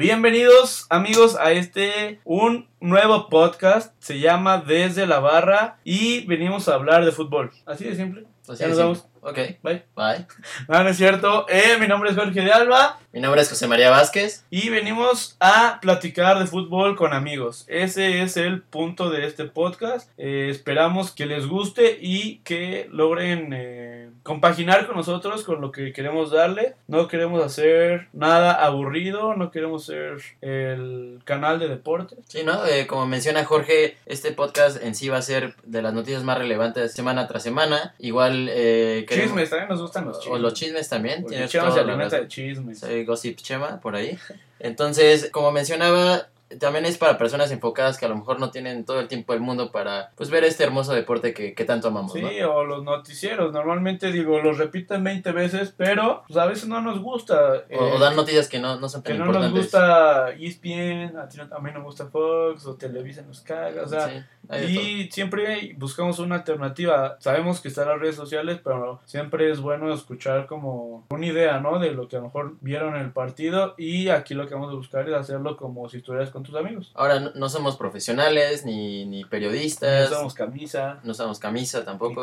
Bienvenidos amigos a un nuevo podcast, se llama Desde la Barra y venimos a hablar de fútbol. Así de simple, así ya de nos simple. Vamos. Ok, bye. No es cierto, mi nombre es Jorge de Alba. Mi nombre es José María Vázquez. Y venimos a platicar de fútbol con amigos. Ese es el punto de este podcast. Esperamos que les guste y que logren compaginar con nosotros, con lo que queremos darle. No queremos hacer nada aburrido, no queremos ser el canal de deportes. Sí, ¿no? Como menciona Jorge, este podcast en sí va a ser de las noticias más relevantes semana tras semana. Igual chismes, también nos gustan los chismes. O los chismes también. Tienes todo la planeta de chismes. Soy Gossip Chema, por ahí. Entonces, como mencionaba, también es para personas enfocadas que a lo mejor no tienen todo el tiempo del mundo para pues ver este hermoso deporte que tanto amamos, sí, ¿no? Sí, o los noticieros. Normalmente, los repiten 20 veces, pero pues a veces no nos gusta. O dan noticias que no son tan importantes. Que no nos gusta ESPN, a mí no me gusta Fox, o Televisa nos caga, o sea... Sí. Y siempre buscamos una alternativa. Sabemos que están las redes sociales, pero siempre es bueno escuchar como una idea, ¿no? De lo que a lo mejor vieron en el partido. Y aquí lo que vamos a buscar es hacerlo como si estuvieras con tus amigos. Ahora, no somos profesionales, ni periodistas. No usamos camisa. No usamos camisa tampoco.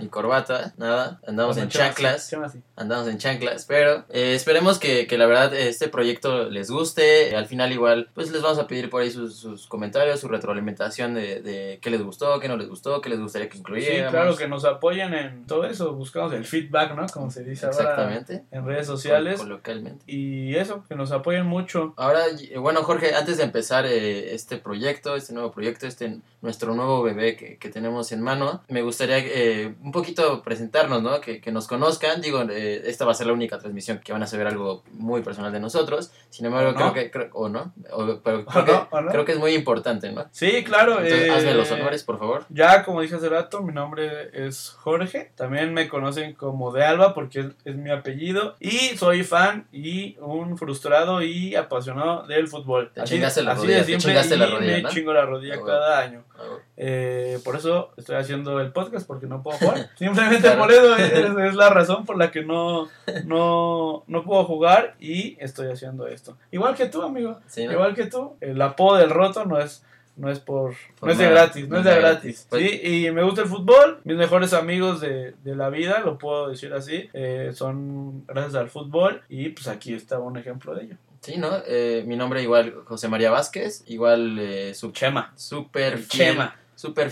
Ni corbata. Nada. Andamos en chanclas. Andamos en chanclas. Pero esperemos que la verdad este proyecto les guste. Al final igual, pues les vamos a pedir por ahí sus comentarios, su retroalimentación de qué les gustó, qué no les gustó, qué les gustaría que incluyéramos. Sí, claro, que nos apoyen en todo eso. Buscamos el feedback, ¿no? Como se dice ahora en redes sociales. Localmente. Y eso, que nos apoyen mucho. Ahora, bueno, Jorge, antes de empezar este nuevo proyecto, nuestro nuevo bebé que tenemos en mano, me gustaría un poquito presentarnos, ¿no? Que nos conozcan. Digo, esta va a ser la única transmisión que van a saber algo muy personal de nosotros. Sin embargo, creo que es muy importante, ¿no? Sí, claro. Entonces, hazme los honores, por favor. Ya, como dije hace rato, mi nombre es Jorge. También me conocen como De Alba porque es mi apellido. Y soy fan y un frustrado y apasionado del fútbol. Te chingaste la rodilla, ¿no? Me chingo la rodilla cada año. Por eso estoy haciendo el podcast, porque no puedo jugar. Simplemente por eso es la razón por la que no puedo jugar y estoy haciendo esto. Igual que tú, amigo. Sí, ¿no? Igual que tú. El apodo del roto no es de gratis. Pues, sí, y me gusta el fútbol. Mis mejores amigos de la vida, lo puedo decir así, son gracias al fútbol. Y pues aquí está un ejemplo de ello. Sí, ¿no? Mi nombre igual, José María Vázquez. Igual, Chema. Súper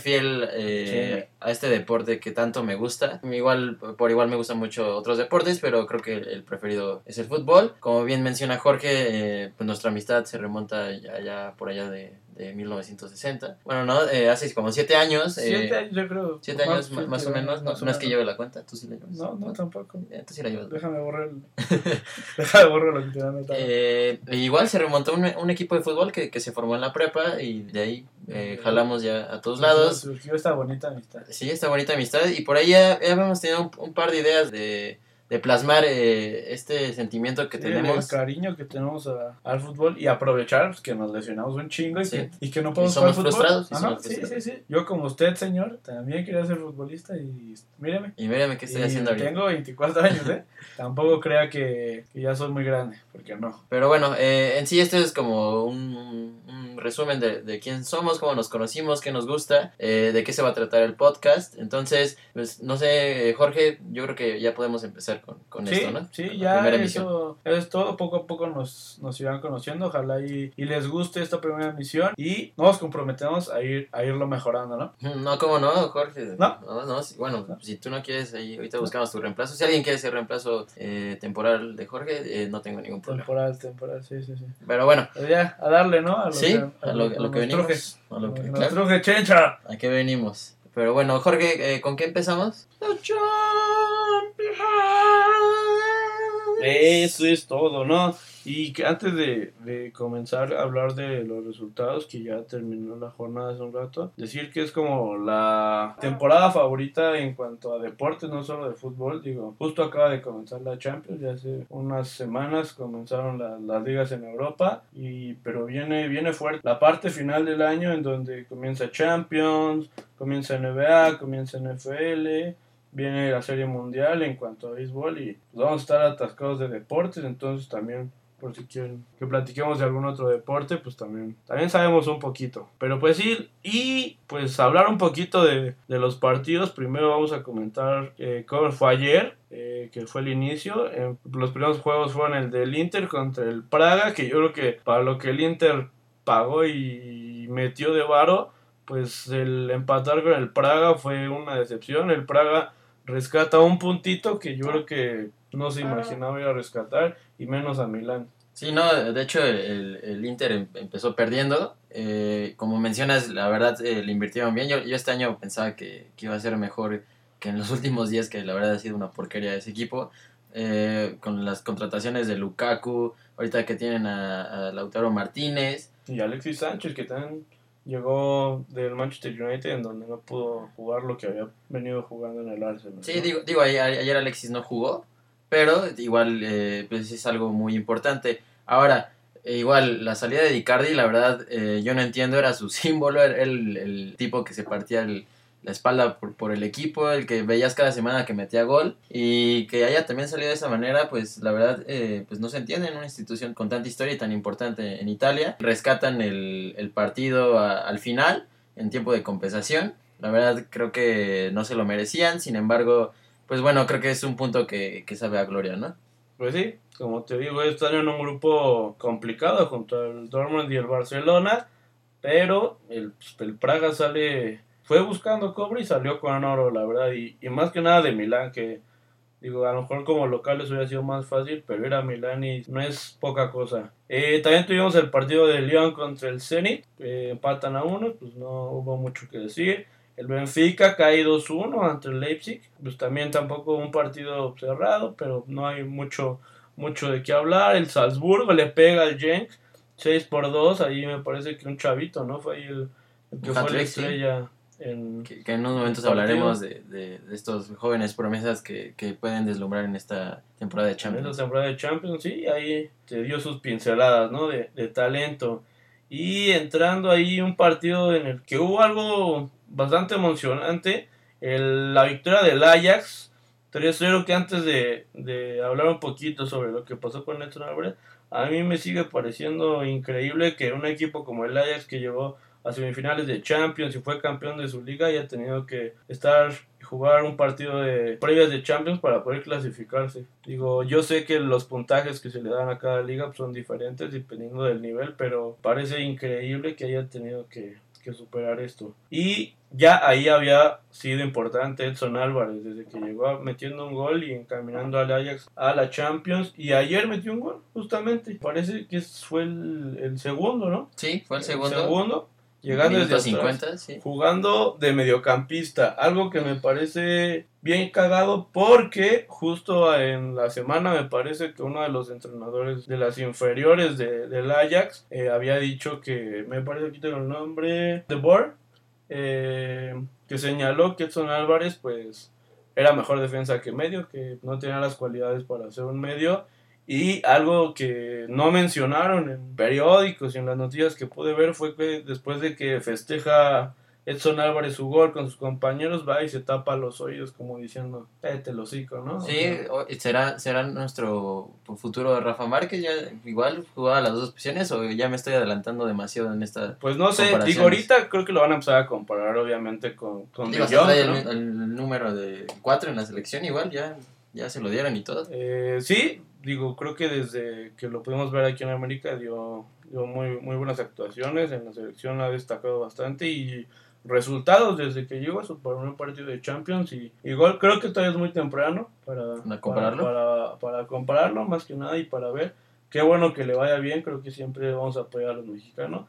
fiel a este deporte que tanto me gusta. Igual me gustan mucho otros deportes, pero creo que el preferido es el fútbol. Como bien menciona Jorge, pues nuestra amistad se remonta ya por allá de 1960. Bueno, no, hace como 7 años. 7 años, yo creo. 7 años más o menos. No es que lleve la cuenta, tú sí la llevas. No, tampoco. Tú sí la llevas. Déjame borrar lo que te dan. Igual se remontó un equipo de fútbol que se formó en la prepa y de ahí jalamos ya a todos lados. Surgió esta bonita amistad. Sí, esta bonita amistad. Y por ahí ya habíamos tenido un par de ideas de plasmar este sentimiento que tenemos. El cariño que tenemos al fútbol y aprovechar que nos lesionamos un chingo y que no podemos jugar fútbol. Somos frustrados. Yo como usted, señor, también quería ser futbolista y mírame. Y mírame qué estoy haciendo ahorita. Tengo 24 años, Tampoco crea que ya soy muy grande, porque no. Pero bueno, en sí esto es como un resumen de quién somos, cómo nos conocimos, qué nos gusta, de qué se va a tratar el podcast. Entonces, pues no sé, Jorge, yo creo que ya podemos empezar con sí, esto, ¿no? Sí, con ya eso es todo. Poco a poco nos irán conociendo. Ojalá y les guste esta primera emisión. Y nos comprometemos a irlo mejorando, ¿no? No, ¿cómo no, Jorge? No, bueno, ¿no? Si tú no quieres, ahorita buscamos tu reemplazo. Si alguien quiere ese reemplazo temporal de Jorge, no tengo ningún problema. Temporal, sí. Pero bueno. Pero ya, a darle, ¿no? A lo que venimos. Truje chencha. ¿A qué venimos? Pero bueno, Jorge, ¿con qué empezamos? Eso es todo, ¿no? Y que antes de comenzar a hablar de los resultados, que ya terminó la jornada hace un rato, decir que es como la temporada favorita en cuanto a deportes, no solo de fútbol. Digo, justo acaba de comenzar la Champions, ya hace unas semanas comenzaron las ligas en Europa, pero viene fuerte la parte final del año, en donde comienza Champions, comienza NBA, comienza NFL... Viene la Serie Mundial en cuanto a béisbol y vamos a estar atascados de deportes, entonces también por si quieren que platiquemos de algún otro deporte, pues también sabemos un poquito. Pero pues sí, y pues hablar un poquito de los partidos. Primero vamos a comentar cómo fue ayer, que fue el inicio. Los primeros juegos fueron el del Inter contra el Praga, que yo creo que para lo que el Inter pagó y metió de varo, pues el empatar con el Praga fue una decepción. El Praga rescata un puntito que yo creo que no se imaginaba ir a rescatar, y menos a Milán. Sí, no, de hecho el Inter empezó perdiendo. Como mencionas, la verdad le invirtieron bien. Yo este año pensaba que iba a ser mejor que en los últimos días, que la verdad ha sido una porquería ese equipo. Con las contrataciones de Lukaku, ahorita que tienen a Lautaro Martínez. Y Alexis Sánchez, que también llegó del Manchester United, en donde no pudo jugar lo que había venido jugando en el Arsenal, ¿no? Sí, digo ayer Alexis no jugó, pero igual pues es algo muy importante. Ahora, igual, la salida de Icardi, la verdad, yo no entiendo, era su símbolo, era el tipo que se partía la espalda por el equipo, el que veías cada semana que metía gol, y que haya también salido de esa manera, pues la verdad pues no se entiende en una institución con tanta historia y tan importante en Italia. Rescatan el partido al final, en tiempo de compensación. La verdad creo que no se lo merecían, sin embargo, pues bueno, creo que es un punto que sabe a gloria, ¿no? Pues sí, como te digo, están en un grupo complicado junto al Dortmund y el Barcelona, pero el Praga sale... Fue buscando cobre y salió con oro, la verdad, y más que nada de Milán, que digo, a lo mejor como locales hubiera sido más fácil, pero era Milán y no es poca cosa. También tuvimos el partido de Lyon contra el Zenit, empatan a 1, pues no hubo mucho que decir. El Benfica cae 2-1 ante el Leipzig, pues también tampoco un partido cerrado, pero no hay mucho de qué hablar. El Salzburgo le pega al Genk 6-2, ahí me parece que un chavito, ¿no? Fue ahí el que fue la estrella. Que en unos momentos hablaremos de estos jóvenes promesas que pueden deslumbrar en esta temporada de Champions. En esta temporada de Champions, sí, ahí se dio sus pinceladas, ¿no? de talento. Y entrando ahí un partido en el que hubo algo bastante emocionante, la victoria del Ajax 3-0, que antes de hablar un poquito sobre lo que pasó con Edson Álvarez, a mí me sigue pareciendo increíble que un equipo como el Ajax, que llegó a semifinales de Champions y fue campeón de su liga, y ha tenido que jugar un partido de previas de Champions para poder clasificarse. Digo, yo sé que los puntajes que se le dan a cada liga pues son diferentes dependiendo del nivel, pero parece increíble que haya tenido que superar esto. Y ya ahí había sido importante Edson Álvarez, desde que llegó metiendo un gol y encaminando al Ajax a la Champions, y ayer metió un gol justamente. Parece que fue el segundo, ¿no? Sí, fue el segundo. Llegando desde atrás, 50, sí. Jugando de mediocampista, algo que me parece bien cagado, porque justo en la semana me parece que uno de los entrenadores de las inferiores del Ajax había dicho que, me parece que tengo el nombre, De Boer, que señaló que Edson Álvarez pues era mejor defensa que medio, que no tenía las cualidades para ser un medio. Y algo que no mencionaron en periódicos y en las noticias que pude ver fue que después de que festeja Edson Álvarez su gol con sus compañeros, va y se tapa los oídos como diciendo, cállate el hocico, ¿no? Sí, o sea, ¿será nuestro futuro Rafa Márquez? ¿Ya igual jugaba las dos opciones o ya me estoy adelantando demasiado en esta? Pues no sé, digo, ahorita creo que lo van a empezar a comparar obviamente con digo, Millón, ¿no? el número de 4 en la selección igual, ya se lo dieron y todo. Sí, digo, creo que desde que lo pudimos ver aquí en América dio muy buenas actuaciones, en la selección ha destacado bastante y resultados desde que llegó a su primer partido de Champions, y igual creo que todavía es muy temprano para compararlo más que nada, y para ver, qué bueno que le vaya bien, creo que siempre vamos a apoyar a los mexicanos,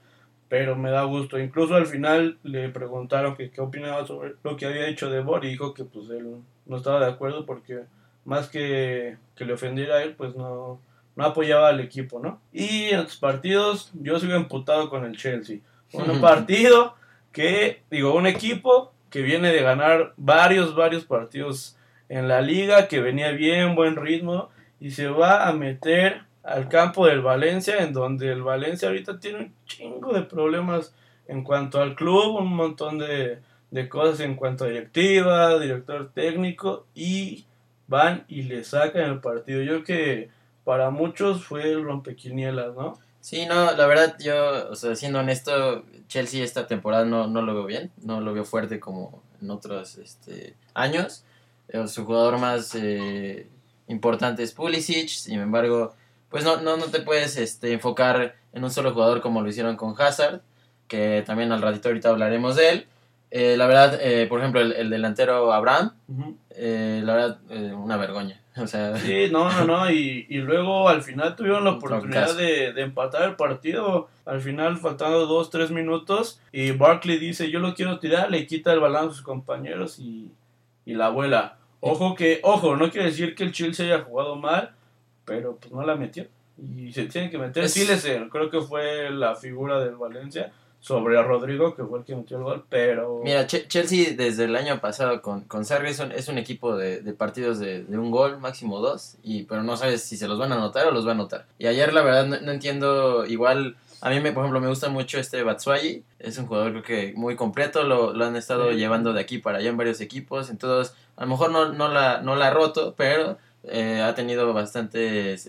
pero me da gusto. Incluso al final le preguntaron que qué opinaba sobre lo que había hecho De Boer y dijo que pues él no estaba de acuerdo porque más que le ofendiera a él, pues no apoyaba al equipo, ¿no? Y en los partidos, yo sigo emputado con el Chelsea. Un partido que, digo, un equipo que viene de ganar varios partidos en la liga, que venía bien, buen ritmo, y se va a meter al campo del Valencia, en donde el Valencia ahorita tiene un chingo de problemas en cuanto al club, un montón de cosas en cuanto a directiva, director técnico, y van y le sacan el partido. Yo que para muchos fue el rompequinielas, ¿no? Sí, no, la verdad yo, o sea, siendo honesto, Chelsea esta temporada no lo veo bien, no lo veo fuerte como en otros años. Su jugador más importante es Pulisic, sin embargo, pues no te puedes enfocar en un solo jugador como lo hicieron con Hazard, que también al ratito ahorita hablaremos de él. La verdad, por ejemplo, el delantero Abraham, uh-huh. La verdad, una vergüenza. O sea, sí, no, y luego al final tuvieron la oportunidad de empatar el partido. Al final, faltando 2-3 minutos, y Barkley dice, yo lo quiero tirar, le quita el balón a sus compañeros y la vuela. Ojo, no quiere decir que el Chelsea haya jugado mal, pero pues no la metió. Y se tiene que meter. Sí, creo que fue la figura del Valencia sobre a Rodrigo, que fue el que metió el gol, pero... Mira, Chelsea desde el año pasado con Sarri es un equipo de partidos de un gol, máximo dos, pero no sabes si se los van a anotar o los va a anotar. Y ayer, la verdad, no entiendo, igual... A mí, por ejemplo, me gusta mucho Batshuayi, es un jugador creo que muy completo, lo han estado llevando de aquí para allá en varios equipos, entonces a lo mejor no la ha roto, pero... ha tenido bastantes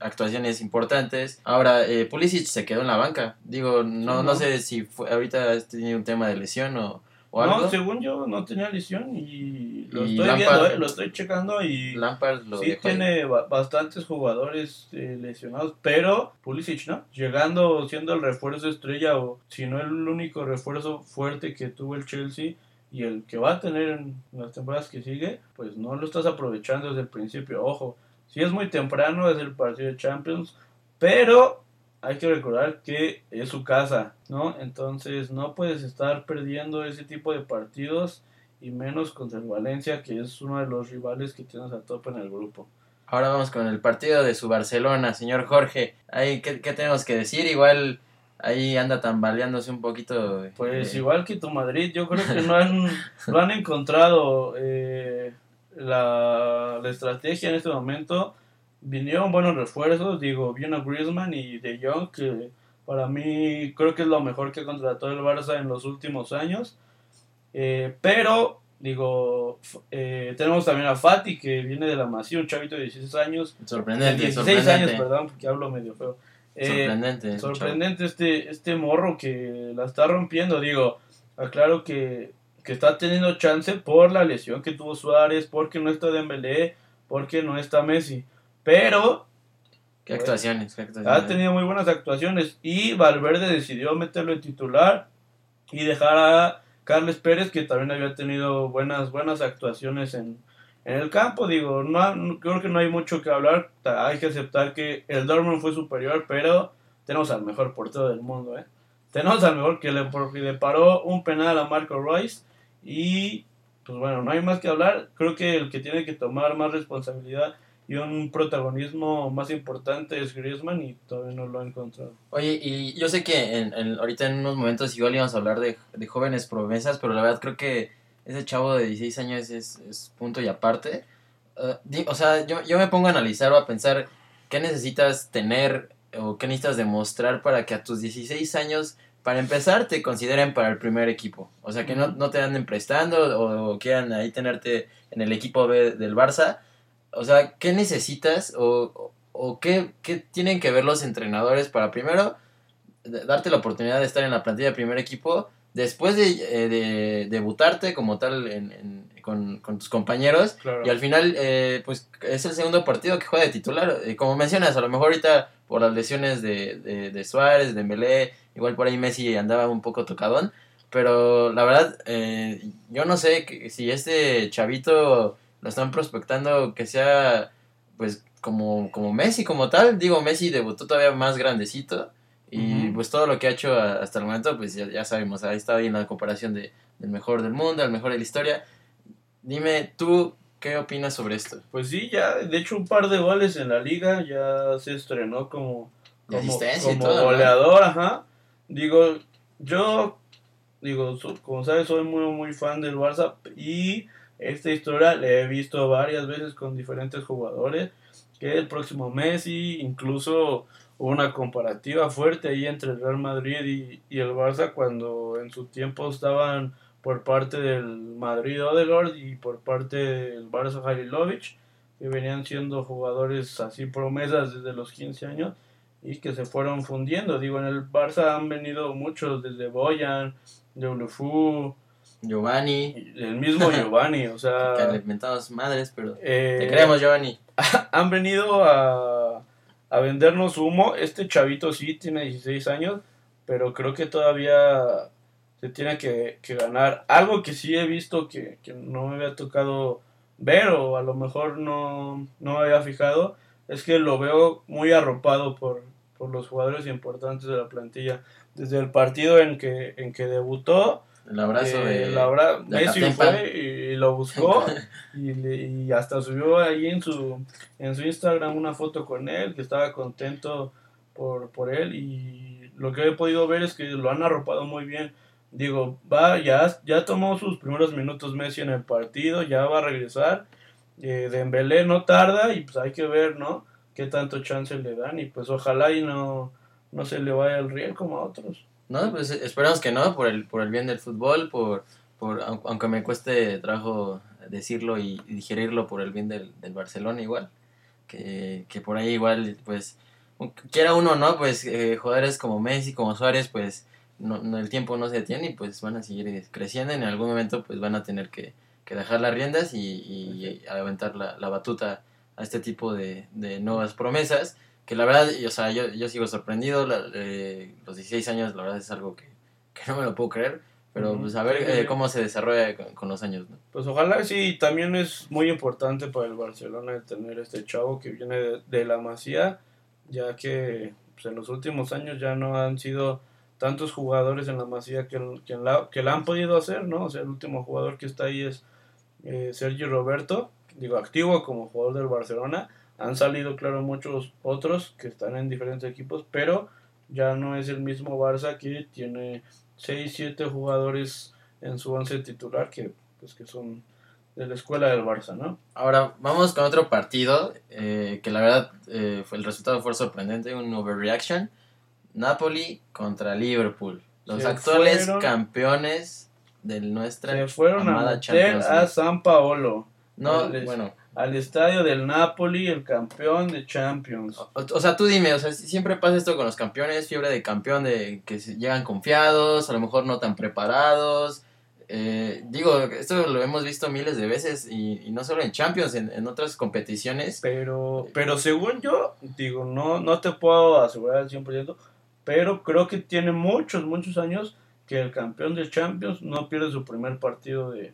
actuaciones importantes. Ahora, Pulisic se quedó en la banca. Digo, no sé si ahorita has tenido un tema de lesión o algo. No, según yo no tenía lesión y lo estoy checando y Lampard lo sí tiene ahí. Bastantes jugadores lesionados, pero Pulisic no, llegando siendo el refuerzo estrella o si no el único refuerzo fuerte que tuvo el Chelsea. Y el que va a tener en las temporadas que sigue, pues no lo estás aprovechando desde el principio. Ojo, si es muy temprano, es el partido de Champions, pero hay que recordar que es su casa, ¿no? Entonces no puedes estar perdiendo ese tipo de partidos, y menos contra el Valencia, que es uno de los rivales que tienes a tope en el grupo. Ahora vamos con el partido de su Barcelona, señor Jorge. Ahí, ¿qué tenemos que decir? Igual... Ahí anda tambaleándose un poquito. Pues igual que tu Madrid, yo creo que no han encontrado la estrategia en este momento. Vinieron buenos refuerzos, vino Griezmann y De Jong, que para mí creo que es lo mejor que contrató el Barça en los últimos años. Tenemos también a Fati, que viene de la Masía, un chavito de 16 años. Sorprendente, 16 años, perdón, porque hablo medio feo. Sorprendente este morro que la está rompiendo, aclaro que está teniendo chance por la lesión que tuvo Suárez, porque no está Dembélé, porque no está Messi, pero ¿Qué actuaciones? Ha tenido muy buenas actuaciones, y Valverde decidió meterlo en titular y dejar a Carles Pérez, que también había tenido buenas actuaciones en el campo. Creo que no hay mucho que hablar. Hay que aceptar que el Dortmund fue superior, pero tenemos al mejor portero del mundo, ¿eh? Tenemos al mejor, que le paró un penal a Marco Reus. Y, pues bueno, no hay más que hablar. Creo que el que tiene que tomar más responsabilidad y un protagonismo más importante es Griezmann, y todavía no lo ha encontrado. Oye, y yo sé que ahorita en unos momentos igual íbamos a hablar de jóvenes promesas, pero la verdad creo que ese chavo de 16 años es punto y aparte. Yo me pongo a analizar o a pensar qué necesitas tener o qué necesitas demostrar para que a tus 16 años, para empezar, te consideren para el primer equipo. O sea, que no te anden prestando o quieran ahí tenerte en el equipo B del Barça. O sea, ¿qué necesitas o qué tienen que ver los entrenadores para primero darte la oportunidad de estar en la plantilla de primer equipo? Después de debutarte como tal con tus compañeros, claro. Y al final pues es el segundo partido que juega de titular, como mencionas, a lo mejor ahorita por las lesiones de Suárez, de Dembélé, igual por ahí Messi andaba un poco tocadón, pero la verdad yo no sé si este chavito lo están prospectando que sea pues como Messi como tal. Messi debutó todavía más grandecito. Y pues todo lo que ha hecho hasta el momento, pues ya sabemos, ahí está bien la comparación del mejor del mundo, el mejor de la historia. Dime tú, ¿qué opinas sobre esto? Pues sí, ya de hecho un par de goles en la liga, ya se estrenó como goleador, ¿no? Ajá. Como sabes, soy muy, muy fan del Barça, y esta historia la he visto varias veces con diferentes jugadores, que el próximo Messi, incluso... Hubo una comparativa fuerte ahí entre el Real Madrid y el Barça, cuando en su tiempo estaban por parte del Madrid Odegaard y por parte del Barça Halilovic. que venían siendo jugadores así promesas desde los 15 años y que se fueron fundiendo. Digo, en el Barça han venido muchos, desde Boyan, de Ulufú, Giovanni, el mismo Giovanni, o sea, que le inventamos madres, pero te queremos, Giovanni. Han venido a vendernos humo. Este chavito sí tiene 16 años, pero creo que todavía se tiene que ganar. Algo que sí he visto que no me había tocado ver, o a lo mejor no me había fijado, es que lo veo muy arropado por los jugadores importantes de la plantilla. Desde el partido en que debutó, el abrazo de Messi fue y lo buscó y hasta subió ahí en su Instagram una foto con él, que estaba contento por él, y lo que he podido ver es que lo han arropado muy bien. Digo, ya tomó sus primeros minutos Messi en el partido, ya va a regresar. Dembélé no tarda y pues hay que ver, ¿no?, qué tanto chance le dan, y pues ojalá y no se le vaya el riel como a otros. No, pues esperamos que no, por el bien del fútbol, por aunque me cueste trabajo decirlo y digerirlo, por el bien del Barcelona igual, que por ahí igual, pues, quiera uno, ¿no?, pues jugadores como Messi, como Suárez, pues no el tiempo no se detiene y pues van a seguir creciendo, y en algún momento pues van a tener que dejar las riendas y aventar la batuta a este tipo de nuevas promesas. Que la verdad, o sea, yo sigo sorprendido, los 16 años la verdad es algo que no me lo puedo creer, pero pues a ver cómo se desarrolla con los años, ¿no? Pues ojalá sí, también es muy importante para el Barcelona tener este chavo que viene de la Masía, ya que pues en los últimos años ya no han sido tantos jugadores en la Masía que la han podido hacer, ¿no? O sea, el último jugador que está ahí es Sergi Roberto, digo, activo como jugador del Barcelona. Han salido, claro, muchos otros que están en diferentes equipos, pero ya no es el mismo Barça que tiene 6, 7 jugadores en su once titular que son de la escuela del Barça, ¿no? Ahora, vamos con otro partido que la verdad el resultado fue sorprendente, un overreaction. Napoli contra Liverpool. Los actuales campeones de nuestra amada Champions League. A San Paolo. No, bueno, al estadio del Napoli, el campeón de Champions. O sea, tú dime, o sea, siempre pasa esto con los campeones, fiebre de campeón, de que llegan confiados, a lo mejor no tan preparados. Digo, esto lo hemos visto miles de veces, y no solo en Champions, en otras competiciones. Pero según yo, digo, no te puedo asegurar al 100%, pero creo que tiene muchos años que el campeón de Champions no pierde su primer partido de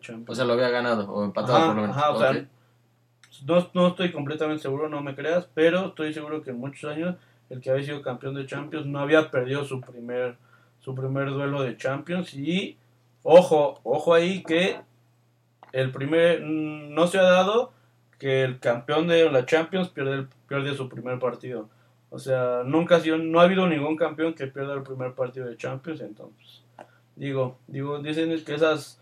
Champions. O sea, lo había ganado o empatado, por lo menos. Ajá, okay. O sea, no estoy completamente seguro, no me creas, pero estoy seguro que en muchos años el que había sido campeón de Champions no había perdido su primer duelo de Champions. Y ojo ahí que el primer no se ha dado que el campeón de la Champions pierde su primer partido. O sea, nunca ha sido, no ha habido ningún campeón que pierda el primer partido de Champions. Entonces, digo, dicen que esas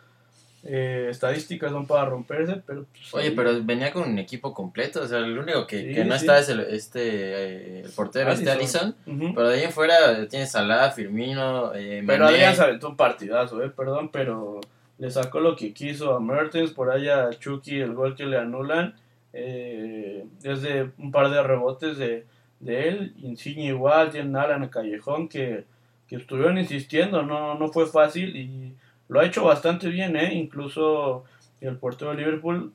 estadísticas son para romperse, pero pues, oye, pero venía con un equipo completo. O sea, el único que no está es el portero, Alisson. Pero de ahí en fuera tienes Salah, Firmino, pero Mané. Se aventó un partidazo, perdón, pero le sacó lo que quiso a Mertens, por allá a Chucky, el gol que le anulan es de un par de rebotes de él. Insigne igual, tiene Alan Callejón que estuvieron insistiendo, no fue fácil y lo ha hecho bastante bien, incluso el portero de Liverpool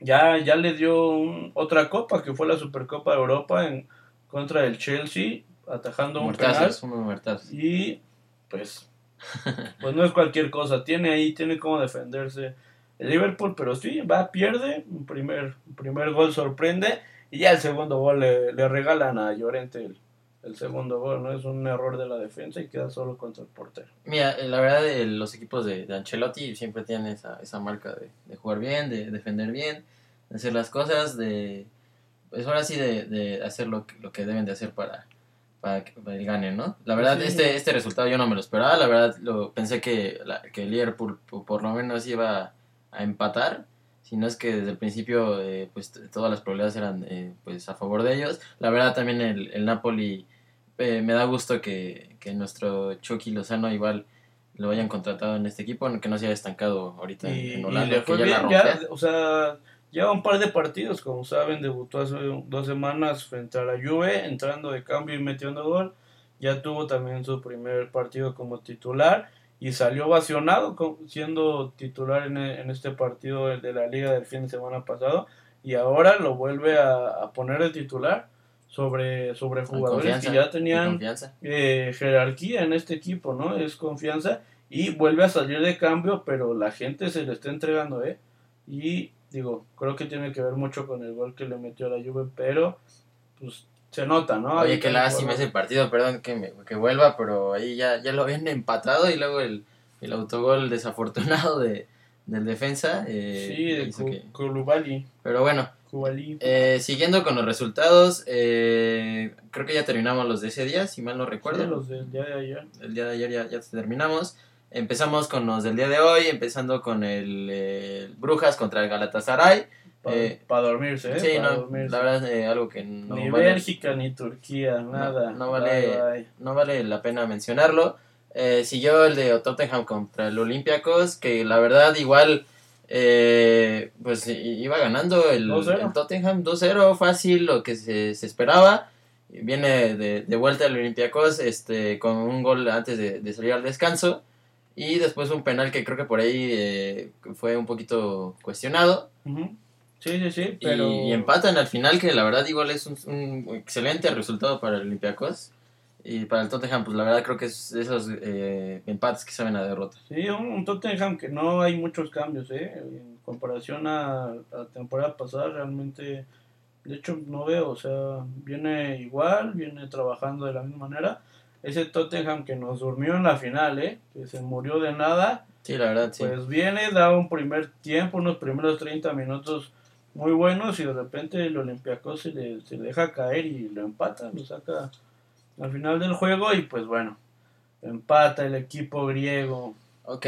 ya le dio otra copa, que fue la Supercopa de Europa en contra del Chelsea, atajando un penal. Y pues no es cualquier cosa, tiene cómo defenderse el Liverpool, pero sí, pierde, primer gol sorprende, y ya el segundo gol le regalan a Llorente el segundo gol, ¿no? Es un error de la defensa y queda solo contra el portero. Mira, la verdad, los equipos de Ancelotti siempre tienen esa marca de jugar bien, de defender bien, de hacer las cosas, de hacer lo que deben de hacer para que ganen, ¿no? La verdad, sí. Este resultado yo no me lo esperaba. La verdad, pensé que el Liverpool por lo menos iba a empatar. Si no es que desde el principio, pues todas las probabilidades eran pues a favor de ellos. La verdad, también el Napoli. Me da gusto que nuestro Chucky Lozano igual lo hayan contratado en este equipo, que no se haya estancado ahorita en Holanda, que ya la rompió. O sea, Lleva un par de partidos, como saben, debutó hace 2 semanas frente a la Juve, entrando de cambio y metiendo gol. Ya tuvo también su primer partido como titular y salió vacionado siendo titular en este partido de la Liga del fin de semana pasado. Y ahora lo vuelve a poner el titular sobre jugadores que ya tenían jerarquía en este equipo, ¿no? Es confianza y vuelve a salir de cambio, pero la gente se le está entregando, ¿eh? Y digo, creo que tiene que ver mucho con el gol que le metió a la Juve, pero pues se nota, ¿no? Oye, qué lástima ese partido, perdón que vuelva, pero ahí ya lo habían empatado y luego el autogol desafortunado del defensa. Sí, de Koulibaly. Pero bueno, siguiendo con los resultados, creo que ya terminamos los de ese día, si mal no recuerdo. Sí, los del día de ayer. El día de ayer ya terminamos. Empezamos con los del día de hoy, empezando con el Brujas contra el Galatasaray. Para dormirse, ¿eh? Sí, dormirse. La verdad es algo que no ni vale. Ni Bélgica, ni Turquía, nada. No vale la pena mencionarlo. Siguió el de Tottenham contra el Olympiacos, que la verdad igual pues iba ganando el Tottenham 2-0, fácil, lo que se esperaba. Viene de vuelta el Olympiacos con un gol antes de salir al descanso. Y después un penal que creo que por ahí fue un poquito cuestionado. Uh-huh. Sí, pero... Y empatan al final, que la verdad igual es un excelente resultado para el Olympiacos. Y para el Tottenham, pues la verdad creo que es esos empates que saben a derrota. Sí, un Tottenham que no hay muchos cambios, en comparación a la temporada pasada, realmente... De hecho, no veo, o sea, viene igual, viene trabajando de la misma manera... Ese Tottenham que nos durmió en la final, que se murió de nada. Sí, la verdad, sí. Pues viene, da un primer tiempo, unos primeros 30 minutos muy buenos, y de repente el Olympiacos se le deja caer y lo empata, lo saca al final del juego, y pues bueno, empata el equipo griego. Ok,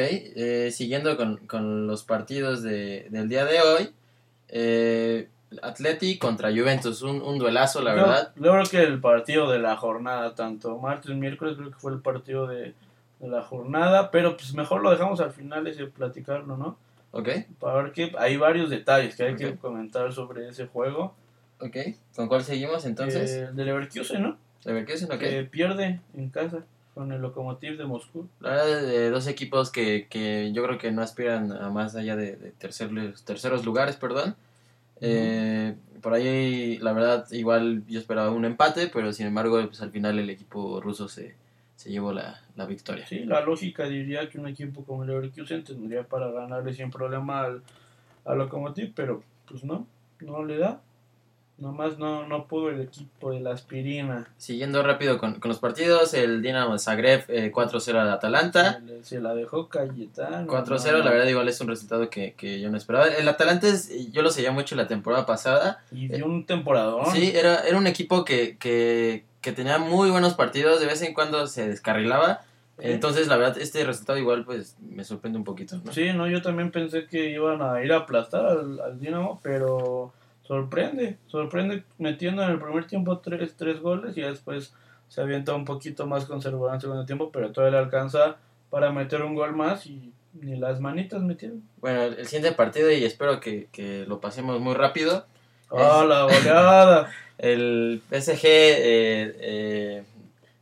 siguiendo con los partidos del día de hoy, Atlético contra Juventus, un duelazo, la verdad. Yo creo que el partido de la jornada, tanto martes y miércoles, creo que fue el partido de la jornada, pero pues mejor lo dejamos al final ese platicarlo, ¿no? Ok. Para ver que hay varios detalles que hay que comentar sobre ese juego. Ok, ¿con cuál seguimos entonces? El de Leverkusen, ¿no? Leverkusen, ok. Que pierde en casa con el Lokomotiv de Moscú. La verdad, de dos equipos que yo creo que no aspiran a más allá de terceros lugares, perdón. Por ahí la verdad igual yo esperaba un empate, pero sin embargo pues al final el equipo ruso se llevó la victoria. Sí, la lógica diría que un equipo como el Leverkusen tendría para ganarle sin problema al Lokomotiv, pero pues no le da, nomás no pudo el equipo de la aspirina. Siguiendo rápido con los partidos, el Dinamo de Zagreb 4-0 al Atalanta. Se la dejó Cayetano. 4-0, la verdad igual es un resultado que yo no esperaba. El Atalanta yo lo seguía mucho la temporada pasada. Y dio un temporadón. Sí, era un equipo que tenía muy buenos partidos, de vez en cuando se descarrilaba. Entonces, la verdad, este resultado igual pues me sorprende un poquito, ¿no? Sí, yo también pensé que iban a ir a aplastar al Dinamo, pero... Sorprende metiendo en el primer tiempo tres goles, y después se avienta un poquito más conservador en el segundo tiempo, pero todavía le alcanza para meter un gol más y ni las manitas metieron. Bueno, el siguiente partido, y espero que lo pasemos muy rápido. ¡Ah, la goleada! El PSG de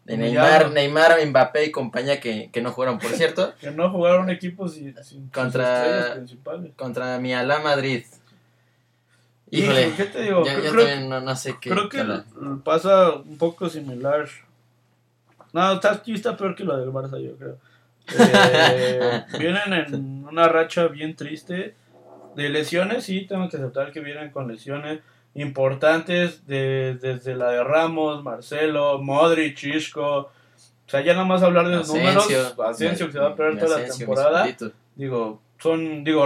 Neymar, Mbappé y compañía que no jugaron, por cierto. Que no jugaron equipos sin sus principales. Contra mi Alá Madrid. Híjole, ¿qué te digo? Yo creo que no sé qué. Creo que pasa un poco similar. No, está peor que lo del Barça, yo creo. Vienen en una racha bien triste de lesiones, sí, tengo que aceptar que vienen con lesiones importantes desde la de Ramos, Marcelo, Modric, Isco. O sea, ya nada más hablar de los números. Asensio, que se va a perder toda la temporada.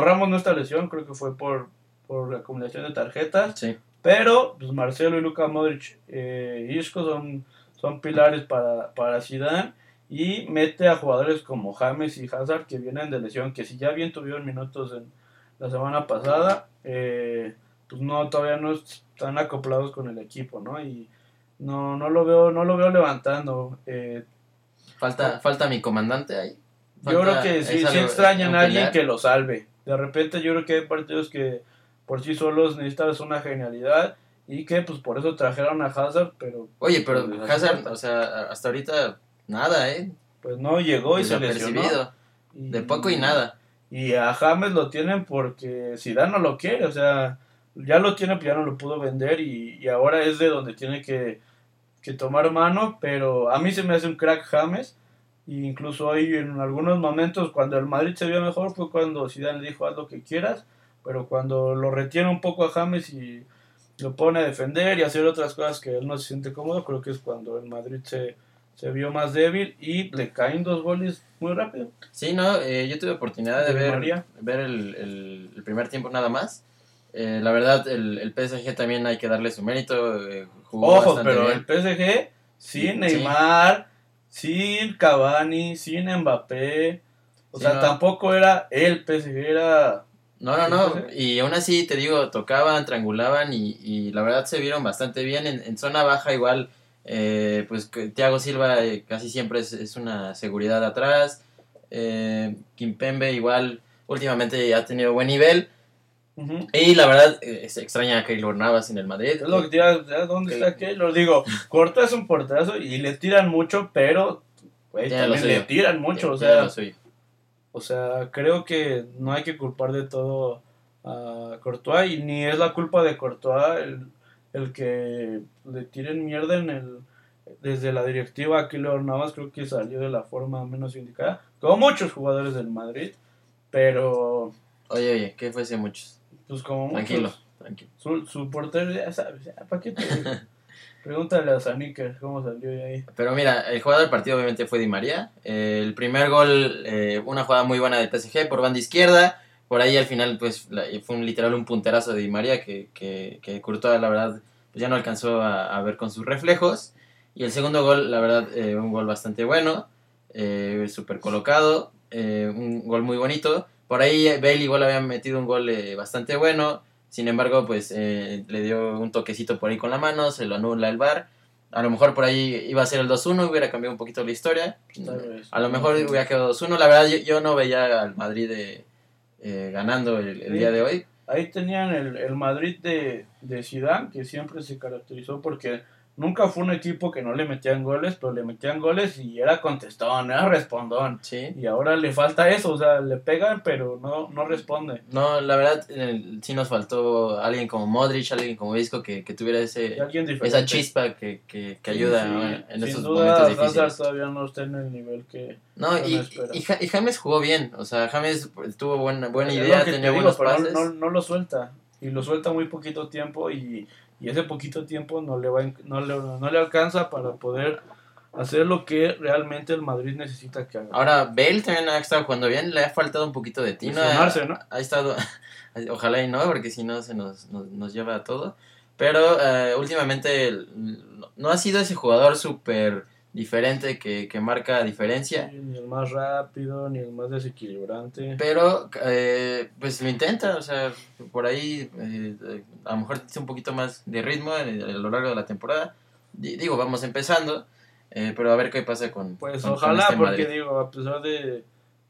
Ramos no está lesión, creo que fue por la acumulación de tarjetas, sí. Pero pues Marcelo y Luka Modric, Isco son pilares para Zidane, y mete a jugadores como James y Hazard que vienen de lesión, que si ya bien tuvieron minutos en la semana pasada, pues todavía no están acoplados con el equipo, ¿no? Y no lo veo levantando. Falta mi comandante ahí. Yo creo que sí extrañan a alguien que lo salve. De repente yo creo que hay partidos que por sí solos necesitas una genialidad, y que pues por eso trajeron a Hazard, pero... Oye, pero Hazard, o sea, hasta ahorita nada, pues no llegó y se lesionó. De poco y nada. Y a James lo tienen porque Zidane no lo quiere, o sea, ya lo tiene, pero ya no lo pudo vender, y ahora es de donde tiene que tomar mano, pero a mí se me hace un crack James, e incluso hoy en algunos momentos cuando el Madrid se vio mejor fue cuando Zidane le dijo haz lo que quieras, pero cuando lo retiene un poco a James y lo pone a defender y hacer otras cosas que él no se siente cómodo, creo que es cuando el Madrid se vio más débil y le caen 2 goles muy rápido. Sí, no, yo tuve oportunidad de ver el primer tiempo nada más. La verdad, el PSG también hay que darle su mérito. Ojo, pero bien. El PSG sin Neymar, sin Cavani, sin Mbappé. O sea, tampoco era el PSG, era... No. Y aún así, te digo, tocaban, triangulaban y la verdad se vieron bastante bien. En zona baja igual, pues Thiago Silva casi siempre es una seguridad atrás. Kimpembe igual últimamente ha tenido buen nivel. Uh-huh. Y la verdad, se extraña a Keylor Navas en el Madrid. Es lo que tira, ¿dónde está Keylor? Digo, Corto es un portazo y le tiran mucho, pero también le tiran mucho. O sea, creo que no hay que culpar de todo a Courtois, y ni es la culpa de Courtois el que le tiren mierda desde la directiva. Aquí Leonardo Navas creo que salió de la forma menos indicada, como muchos jugadores del Madrid, pero... Oye, ¿qué fuese muchos? Pues como muchos. Tranquilo. Su portero, ya sabes, ¿para qué te digo? Pregúntale a Zaníker cómo salió de ahí. Pero mira, el jugador del partido obviamente fue Di María. El primer gol, una jugada muy buena del PSG por banda izquierda. Por ahí al final pues fue literal un punterazo de Di María que Courtois la verdad pues, ya no alcanzó a ver con sus reflejos. Y el segundo gol, la verdad, un gol bastante bueno, súper colocado, un gol muy bonito. Por ahí Bale igual había metido un gol bastante bueno. Sin embargo, pues le dio un toquecito por ahí con la mano, se lo anula el VAR. A lo mejor por ahí iba a ser el 2-1, hubiera cambiado un poquito la historia. A lo mejor hubiera quedado 2-1. La verdad, yo no veía al Madrid ganando el día de hoy. Ahí tenían el Madrid de Zidane, que siempre se caracterizó porque nunca fue un equipo que no le metían goles, pero le metían goles y era contestón, era respondón. Sí. Y ahora le falta eso, o sea, le pegan, pero no responde. No, la verdad, sí nos faltó alguien como Modric, alguien como Isco, que tuviera esa chispa que ayuda en estos momentos difíciles. Hazard todavía no está en el nivel que... No, y James jugó bien, o sea, James tuvo buena idea, tenía buenos pases. No lo suelta, y lo suelta muy poquito tiempo y ese poquito tiempo no le alcanza para poder hacer lo que realmente el Madrid necesita que haga. Ahora, Bale también ha estado jugando bien, le ha faltado un poquito de tino. ¿No? Ha estado, ojalá y no, porque si no se nos lleva a todo. Pero últimamente no ha sido ese jugador súper diferente que marca diferencia. Sí, ni el más rápido, ni el más desequilibrante. Pero, pues lo intenta, o sea, por ahí a lo mejor tiene un poquito más de ritmo a lo largo de la temporada. Digo, vamos empezando, pero a ver qué pasa con... Pues ojalá, con porque Madrid. Digo, a pesar de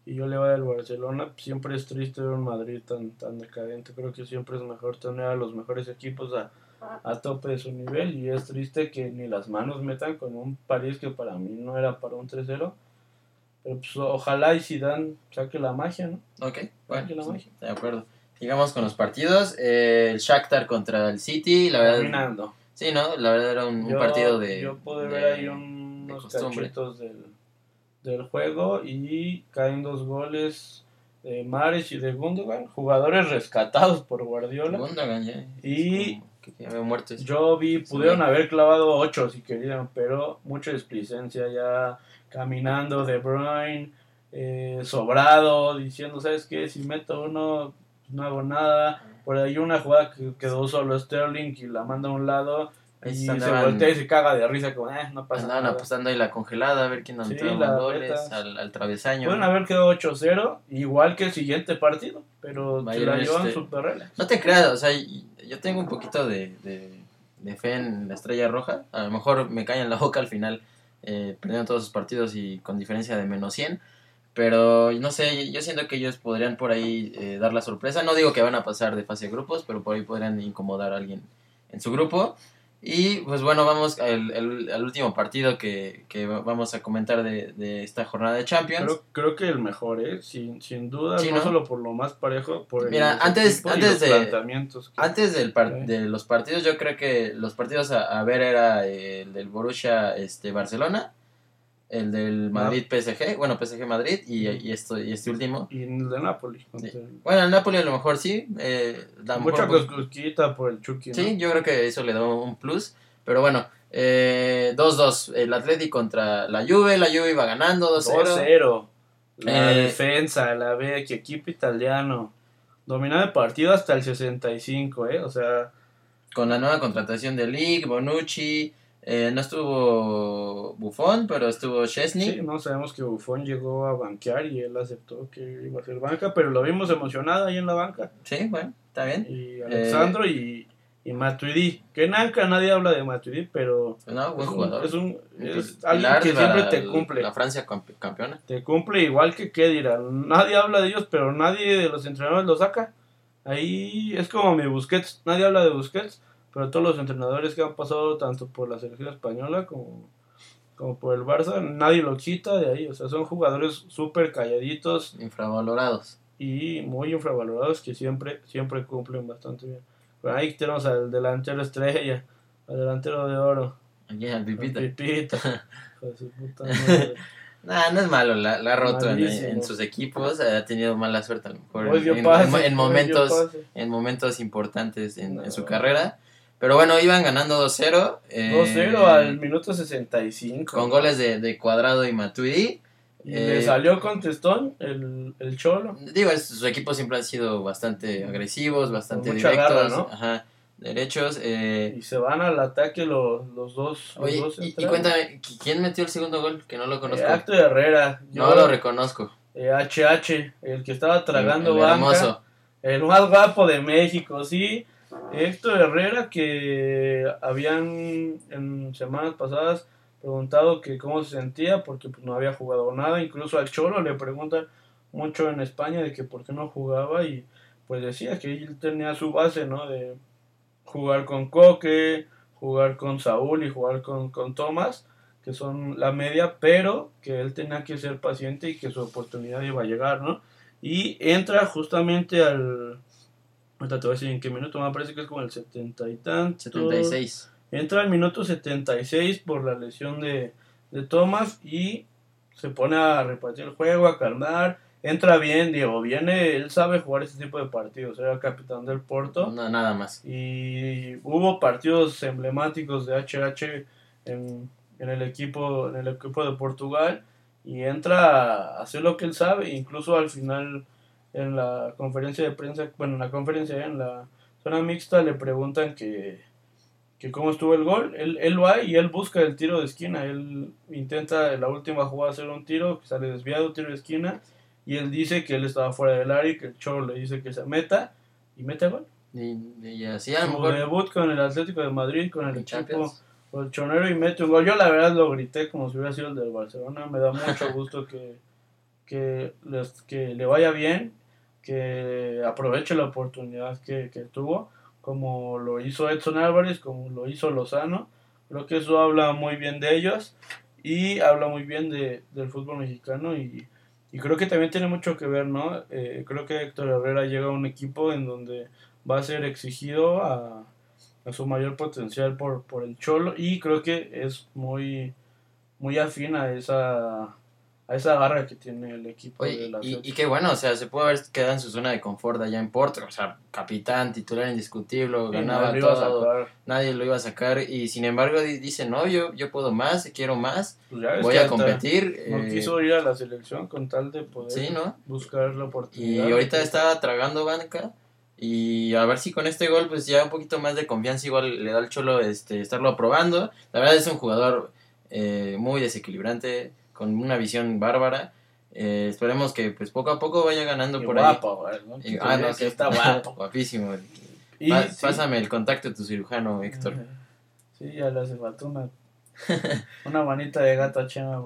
que yo le voy al Barcelona, siempre es triste ver un Madrid tan decadente. Creo que siempre es mejor tener a los mejores equipos a tope de su nivel, y es triste que ni las manos metan con un París que para mí no era para un 3-0, pero pues ojalá y Zidane saque la magia, ¿no? Ok, magia. De acuerdo. Sigamos con los partidos, el Shakhtar contra el City, la verdad... Terminando. Sí, ¿no? La verdad era un partido de... Yo pude ver ahí unos cachitos del juego, y caen 2 goles... de Mahrez y de Gundogan, jugadores rescatados por Guardiola. Gundogan, ya. Y yo vi, pudieron haber clavado 8 si querían, pero mucha displicencia ya, caminando De Bruyne, sobrado, diciendo, ¿sabes qué? Si meto uno, no hago nada. Por ahí una jugada que quedó solo Sterling y la manda a un lado. Y se voltea y se caga de risa, como, no pasa nada. Andaban apostando ahí la congelada, a ver quién anotaba los goles al travesaño. Pueden haber quedado 8-0, igual que el siguiente partido, pero se la llevan súper relax. No te creas, o sea, yo tengo un poquito de fe en la Estrella Roja. A lo mejor me cae en la boca al final, perdiendo todos sus partidos y con diferencia de -100. Pero no sé, yo siento que ellos podrían por ahí dar la sorpresa. No digo que van a pasar de fase de grupos, pero por ahí podrían incomodar a alguien en su grupo. Y pues bueno, vamos al último partido que vamos a comentar de esta jornada de Champions. Creo que el mejor, sin duda, sí, no solo por lo más parejo, por mira, el antes de los planteamientos. Antes de los partidos, yo creo que los partidos a ver era el del Borussia Barcelona, el del Madrid PSG, bueno, PSG Madrid y este último. Y el de Napoli. Sí. Bueno, el Napoli a lo mejor sí. Mucha cosquillita por el Chucky, ¿no? Sí, yo creo que eso le da un plus. Pero bueno, 2-2, el Atlético contra la Juve iba ganando 2-0. La defensa, la vecchia, equipo italiano, dominaba el partido hasta el 65, o sea. Con la nueva contratación de Lig, Bonucci. No estuvo Buffon, pero estuvo Szczęsny. Sí, no sabemos que Buffon llegó a banquear y él aceptó que iba a ser banca, pero lo vimos emocionado ahí en la banca. Sí, bueno, está bien. Y Alexandro y Matuidi, que nunca nadie habla de Matuidi, pero no, buen jugador. Es alguien que siempre te cumple. La Francia campeona. Te cumple igual que Khedira. Nadie habla de ellos, pero nadie de los entrenadores lo saca. Ahí es como mi Busquets, nadie habla de Busquets. Pero todos los entrenadores que han pasado tanto por la selección española como por el Barça, nadie lo quita de ahí. O sea, son jugadores súper calladitos. Infravalorados. Y muy infravalorados que siempre cumplen bastante bien. Bueno, ahí tenemos al delantero estrella, al delantero de oro. Aquí al Pipita. No es malo, la ha roto en sus equipos, ha tenido mala suerte a lo mejor en momentos importantes en su carrera. Pero bueno, iban ganando 2-0. 2-0 al minuto 65. Con goles de Cuadrado y Matuidi. Y le salió contestón el Cholo. Digo, sus equipos siempre han sido bastante agresivos, bastante directos. Garra, ¿no? Ajá, derechos. Y se van al ataque los dos. Oye, los dos y cuéntame, ¿quién metió el segundo gol? Que no lo conozco. Héctor Herrera. No lo reconozco. HH, el que estaba tragando el banca. Hermoso. El más guapo de México, sí. Héctor Herrera, que habían en semanas pasadas preguntado que cómo se sentía porque pues no había jugado nada, incluso al Cholo le preguntan mucho en España de que por qué no jugaba y pues decía que él tenía su base, ¿no? De jugar con Coque, jugar con Saúl y jugar con Tomás, que son la media, pero que él tenía que ser paciente y que su oportunidad iba a llegar, ¿no? Y entra justamente te voy a decir en qué minuto, me parece que es como el 76. Entra al minuto 76 por la lesión de Thomas y se pone a repartir el juego, a calmar. Entra bien, Diego, viene, él sabe jugar este tipo de partidos, era capitán del Porto. No, nada más. Y hubo partidos emblemáticos de HH en el equipo de Portugal y entra a hacer lo que él sabe, incluso al final. En la conferencia de prensa, en la zona mixta le preguntan que cómo estuvo el gol. Él va y él busca el tiro de esquina. Él intenta en la última jugada hacer un tiro, que sale desviado, tiro de esquina. Y él dice que él estaba fuera del área y que el Cholo le dice que se meta y mete gol. Y así a lo mejor. Debut con el Atlético de Madrid, con el equipo colchonero y mete un gol. Yo la verdad lo grité como si hubiera sido el del Barcelona. Me da mucho gusto que le vaya bien, que aproveche la oportunidad que tuvo, como lo hizo Edson Álvarez, como lo hizo Lozano. Creo que eso habla muy bien de ellos y habla muy bien del fútbol mexicano y creo que también tiene mucho que ver, ¿no? Creo que Héctor Herrera llega a un equipo en donde va a ser exigido a su mayor potencial por el Cholo y creo que es muy, muy afín a esa barra que tiene el equipo. Oye, y qué bueno, o sea, se puede haber quedado en su zona de confort allá en Porto, o sea, capitán, titular indiscutible, ganaba todo, nadie lo iba a sacar, y sin embargo dice, no, yo puedo más, quiero más, pues voy a competir. No quiso ir a la selección con tal de poder buscar la oportunidad. Y ahorita estaba tragando banca, y a ver si con este gol, pues ya un poquito más de confianza, igual le da al Cholo estarlo probando. La verdad es un jugador muy desequilibrante, con una visión bárbara. Esperemos que pues poco a poco vaya ganando y por guapo, ahí. Guapo, ¿no? Que está guapo. Guapísimo. Pásame el contacto de tu cirujano, Héctor. Sí, ya le hace falta una manita de gato a Chema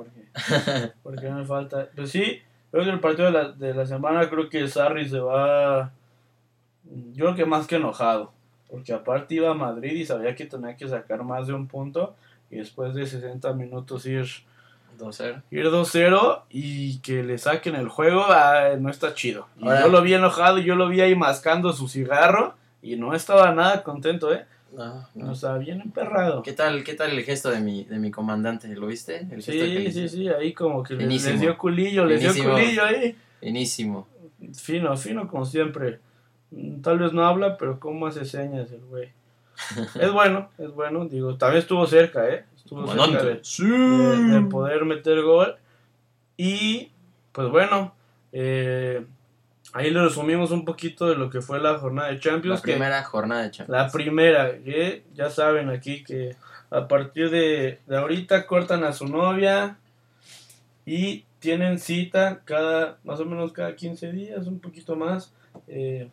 porque no me falta. Pues sí, Creo que el partido de la semana, creo que Sarri se va, yo creo que más que enojado, porque aparte iba a Madrid y sabía que tenía que sacar más de un punto, y después de 60 minutos ir 2-0 y que le saquen el juego, no está chido. Y yo lo vi enojado, yo lo vi ahí mascando su cigarro y no estaba nada contento, No, estaba bien emperrado. ¿Qué tal el gesto de mi comandante? ¿Lo viste? El gesto que hizo. Sí, ahí como que les dio culillo, ahí. Buenísimo. Fino como siempre. Tal vez no habla, pero cómo hace señas el güey. Es bueno, digo, también estuvo cerca, cerca de poder meter gol. Y pues bueno, ahí le resumimos un poquito de lo que fue la jornada de Champions. La primera jornada de Champions, que ya saben aquí que a partir de ahorita cortan a su novia y tienen cita más o menos cada 15 días, un poquito más,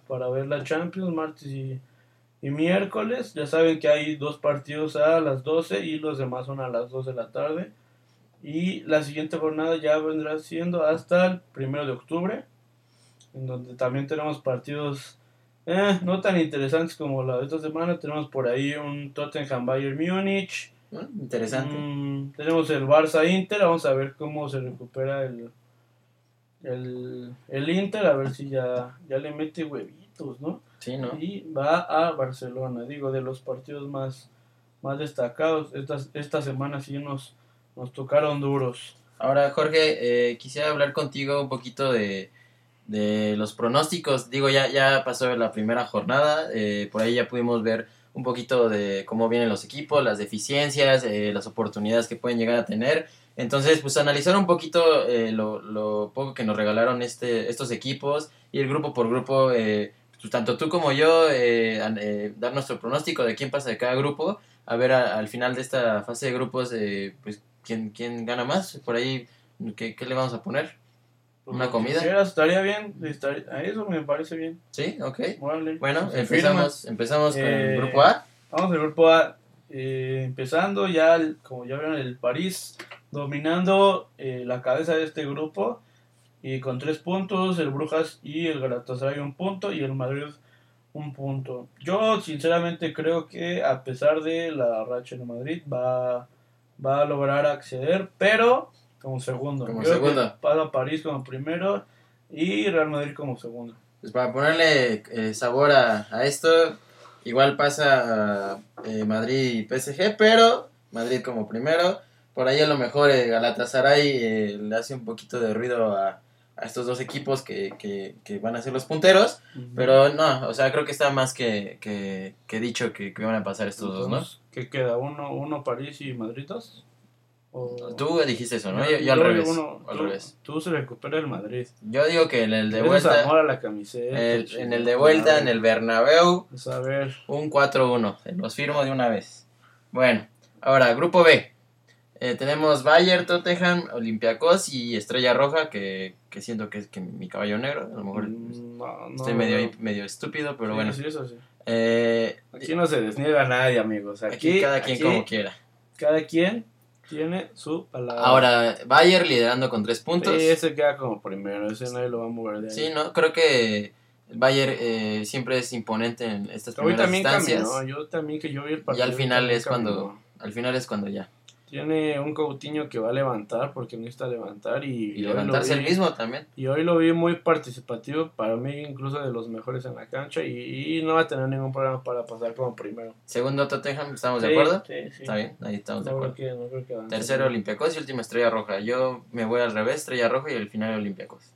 para ver la Champions, martes y miércoles. Ya saben que hay dos partidos a las 12 y los demás son a las 2 de la tarde. Y la siguiente jornada ya vendrá siendo hasta el 1 de octubre, en donde también tenemos partidos no tan interesantes como la de esta semana. Tenemos por ahí un Tottenham Bayern Múnich, interesante. Tenemos el Barça Inter, vamos a ver cómo se recupera el Inter, a ver si ya le mete huevitos, ¿no? Sí, ¿no? Y va a Barcelona. Digo, de los partidos más destacados, esta semana sí nos tocaron duros. Ahora, Jorge, quisiera hablar contigo un poquito de los pronósticos. Digo, ya pasó la primera jornada, por ahí ya pudimos ver un poquito de cómo vienen los equipos, las deficiencias, las oportunidades que pueden llegar a tener. Entonces, pues analizar un poquito lo poco que nos regalaron estos equipos, ir grupo por grupo, tanto tú como yo, dar nuestro pronóstico de quién pasa de cada grupo. A ver, al final de esta fase de grupos, pues quién gana más. Por ahí, ¿qué le vamos a poner? ¿Una comida? Estaría bien. A eso me parece bien. ¿Sí? Ok. Vale. Bueno, empezamos con el grupo A. Vamos al grupo A. Empezando ya, como ya vieron, el París dominando la cabeza de este grupo, y con 3 puntos, el Brujas y el Galatasaray 1 punto, y el Madrid 1 punto. Yo sinceramente creo que a pesar de la racha de Madrid va a lograr acceder, pero como segundo. Pasa París como primero y Real Madrid como segundo. Pues para ponerle sabor a esto, igual pasa Madrid y PSG, pero Madrid como primero. Por ahí a lo mejor Galatasaray le hace un poquito de ruido a estos dos equipos que van a ser los punteros, uh-huh. Pero no, o sea, creo que está más que dicho que van a pasar estos dos, ¿no? ¿Qué queda? ¿Uno París y Madrid 2? ¿O? Tú dijiste eso, ¿no? Yo al revés. Tú se recupera el Madrid. Yo digo que en el de vuelta, amor a la camiseta, en el de vuelta, en el Bernabéu, pues a ver, un 4-1, los firmo de una vez. Bueno, ahora, grupo B. Tenemos Bayern, Tottenham, Olympiacos y Estrella Roja, que siento que es que mi caballo negro. A lo mejor medio estúpido, pero sí, bueno. Sí, eso sí. Aquí no se desniega a nadie, amigos. Aquí cada quien como quiera. Cada quien tiene su palabra. Ahora, Bayern liderando con 3 puntos. Sí, ese queda como primero, ese nadie lo va a mover de ahí. Sí, no, creo que Bayern siempre es imponente en estas primeras instancias. Yo vi el partido. Y al final es cuando ya. Tiene un Coutinho que va a levantar, porque necesita levantar. Y levantarse el mismo también. Y hoy lo vi muy participativo, para mí incluso de los mejores en la cancha. Y no va a tener ningún problema para pasar como primero. Segundo Tottenham, ¿estamos de acuerdo? Sí. Está bien, ahí estamos de acuerdo. No creo que tercero Olympiacos y último Estrella Roja. Yo me voy al revés, Estrella Roja y al final Olympiacos.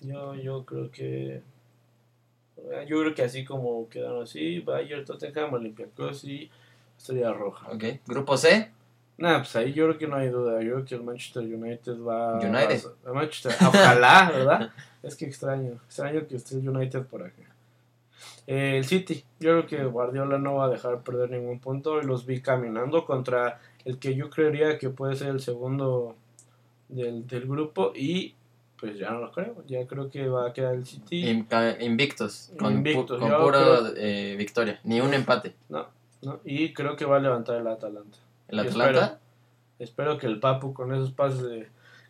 Yo creo que así como quedaron así, Bayern, Tottenham, Olympiacos y Estrella Roja. Ok, ¿grupo C? Nah, pues ahí yo creo que no hay duda. Yo creo que el Manchester United va a Manchester, ojalá, ¿verdad? Es que extraño que esté el United por acá. El City, yo creo que Guardiola no va a dejar perder ningún punto. Y los vi caminando contra el que yo creería que puede ser el segundo del grupo. Y pues ya no lo creo. Ya creo que va a quedar el City invictos. Con pura victoria, ni un empate. No, y creo que va a levantar el Atalanta. ¿El Atalanta? Espero que el Papu, con esos pases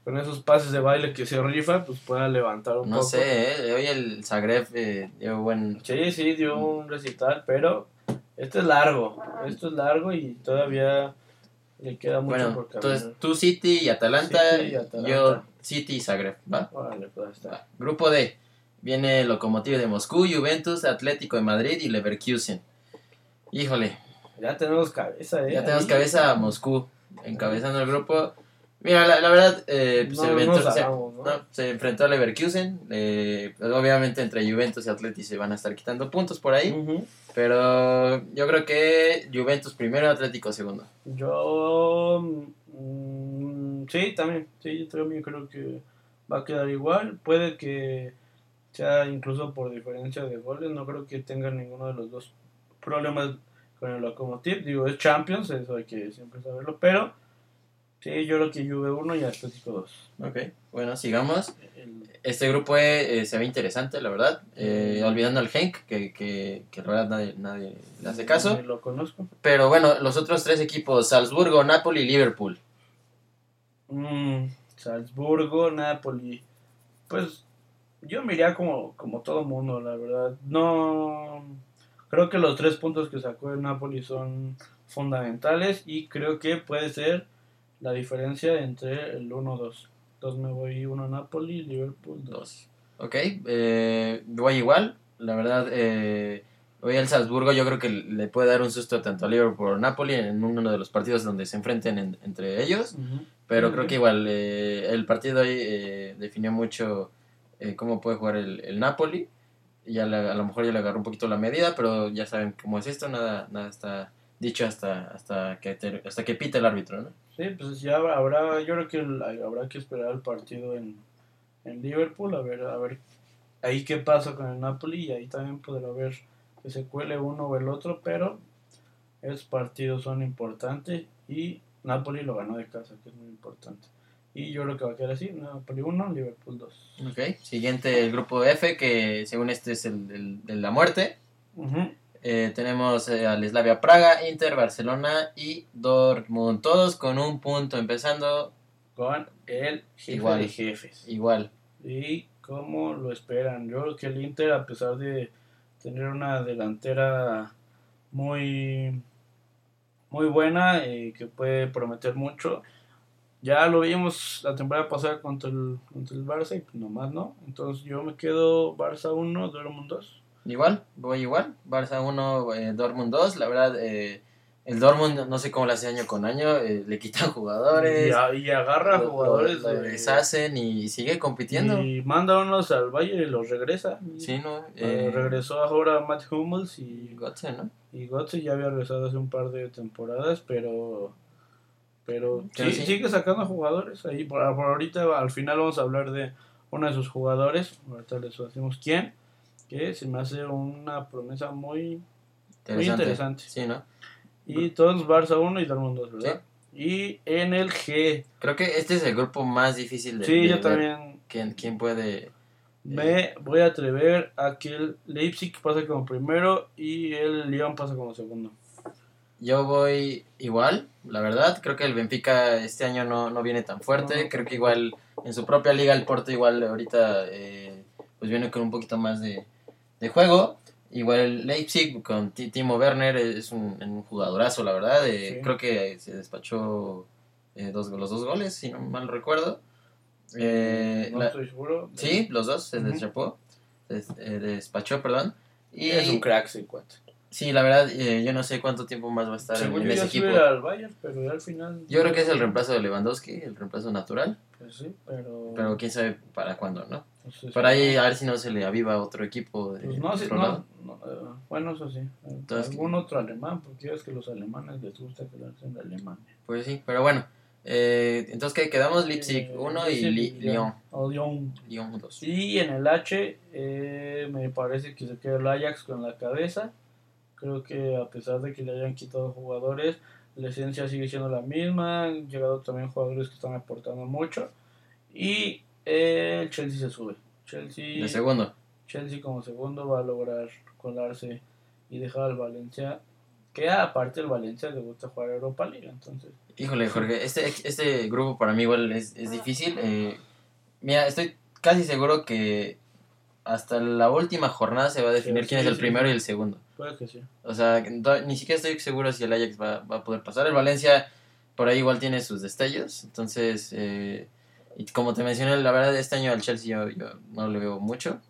con esos pases de baile que se rifa, pues pueda levantar un poco. No sé, hoy el Zagreb dio buen... Sí, dio un recital, pero esto es largo y todavía le queda mucho por caminar. Entonces tú City y Atalanta. Yo City y Zagreb, ¿va? Órale, pues está. Va. Grupo D, viene Lokomotiv de Moscú, Juventus, Atlético de Madrid y Leverkusen. Híjole. Ya tenemos cabeza, ¿eh? Ya tenemos cabeza a Moscú, encabezando el grupo. Mira, la verdad, se enfrentó a Leverkusen. Obviamente entre Juventus y Atleti se van a estar quitando puntos por ahí. Uh-huh. Pero yo creo que Juventus primero, Atlético segundo. Yo también creo que va a quedar igual. Puede que sea incluso por diferencia de goles. No creo que tengan ninguno de los dos problemas con el Lokomotiv. Digo, es Champions, eso hay que siempre saberlo, pero... Sí, yo creo que Juve 1 y Atlético 2. Ok, bueno, sigamos. Este grupo se ve interesante, la verdad. Olvidando al Genk, que la verdad nadie le hace caso. Lo conozco. Pero bueno, los otros tres equipos, Salzburgo, Napoli y Liverpool. Salzburgo, Napoli. Pues yo me iría como todo mundo, la verdad. No, creo que los 3 puntos que sacó el Napoli son fundamentales y creo que puede ser la diferencia entre el 1-2. Entonces me voy 1 a Napoli, Liverpool 2. Ok, voy igual. La verdad, hoy el Salzburgo yo creo que le puede dar un susto tanto a Liverpool o Napoli en uno de los partidos donde se enfrenten entre ellos. Uh-huh. Pero creo que igual el partido ahí definió mucho cómo puede jugar el Napoli. Ya a lo mejor ya le agarró un poquito la medida, pero ya saben cómo es esto. Nada está dicho hasta que pite el árbitro, ¿no? Sí, pues ya habrá, yo creo que habrá que esperar el partido en Liverpool, a ver ahí qué pasa con el Napoli, y ahí también podrá ver que se cuele uno o el otro, pero esos partidos son importantes, y Napoli lo ganó de casa, que es muy importante. Y yo creo que va a quedar así, Napoli 1, Liverpool 2. Ok, siguiente el grupo F, que según este es el de la muerte. Uh-huh. Tenemos al Slavia Praga, Inter, Barcelona y Dortmund, todos con 1 punto, empezando con el jefe de jefes. Igual. ¿Y cómo lo esperan? Yo creo que el Inter, a pesar de tener una delantera muy, muy buena, que puede prometer mucho, ya lo vimos la temporada pasada contra el Barça y pues nomás no. Entonces yo me quedo Barça 1, Dortmund 2. Voy igual, Barça 1, Dortmund 2, la verdad, el Dortmund no sé cómo lo hace año con año, le quitan jugadores. Y agarra jugadores. Lo deshacen y sigue compitiendo. Y manda unos al Valle y los regresa. Sí, ¿no? Regresó ahora Matt Hummels y Götze, ¿no? Y Götze ya había regresado hace un par de temporadas, pero sí, sigue sacando jugadores. Ahí por ahorita al final vamos a hablar de uno de sus jugadores, ahorita les decimos quién. Que se me hace una promesa muy interesante. Sí, ¿no? Y todos Barça 1 y Dortmund 2, ¿verdad? Sí. Y en el G. Creo que este es el grupo más difícil de... Sí, yo también. ¿Quién puede...? Me voy a atrever a que el Leipzig pase como primero y el Lyon pase como segundo. Yo voy igual, la verdad. Creo que el Benfica este año no viene tan fuerte. No. Creo que igual en su propia liga el Porto igual ahorita pues viene con un poquito más de juego. Igual Leipzig con Timo Werner es un jugadorazo, la verdad. Sí. Creo que se despachó los 2 goles, si no mal recuerdo. No estoy seguro. Sí, los 2 se despachó. Y es un crack, sí, cuate. Sí, la verdad, yo no sé cuánto tiempo más va a estar en ese equipo. Al Bayern, pero al final... Yo creo que es el reemplazo de Lewandowski, el reemplazo natural. Pues sí, pero... Pero quién sabe para cuándo, ¿no? Entonces, por ahí a ver si no se le aviva otro equipo. Pues no, otro no, bueno, eso sí. Entonces, algún otro alemán, porque es que los alemanes les gusta quedarse en Alemania. Pues sí, pero bueno. Entonces, ¿qué quedamos? Leipzig 1 y Lyon. Lyon 2. Y en el H me parece que se queda el Ajax con la cabeza. Creo que a pesar de que le hayan quitado jugadores, la esencia sigue siendo la misma. Han llegado también jugadores que están aportando mucho. Y... el Chelsea se sube. Chelsea de segundo. Chelsea como segundo va a lograr colarse y dejar al Valencia, que aparte el Valencia le gusta jugar Europa League, entonces. Híjole, Jorge, este grupo para mí igual es difícil. Mira, estoy casi seguro que hasta la última jornada se va a definir quién es el primero y el segundo. Puede que sí. O sea, ni siquiera estoy seguro si el Ajax va a poder pasar. El Valencia por ahí igual tiene sus destellos. Entonces, y como te mencioné, la verdad, este año al Chelsea yo no le veo mucho.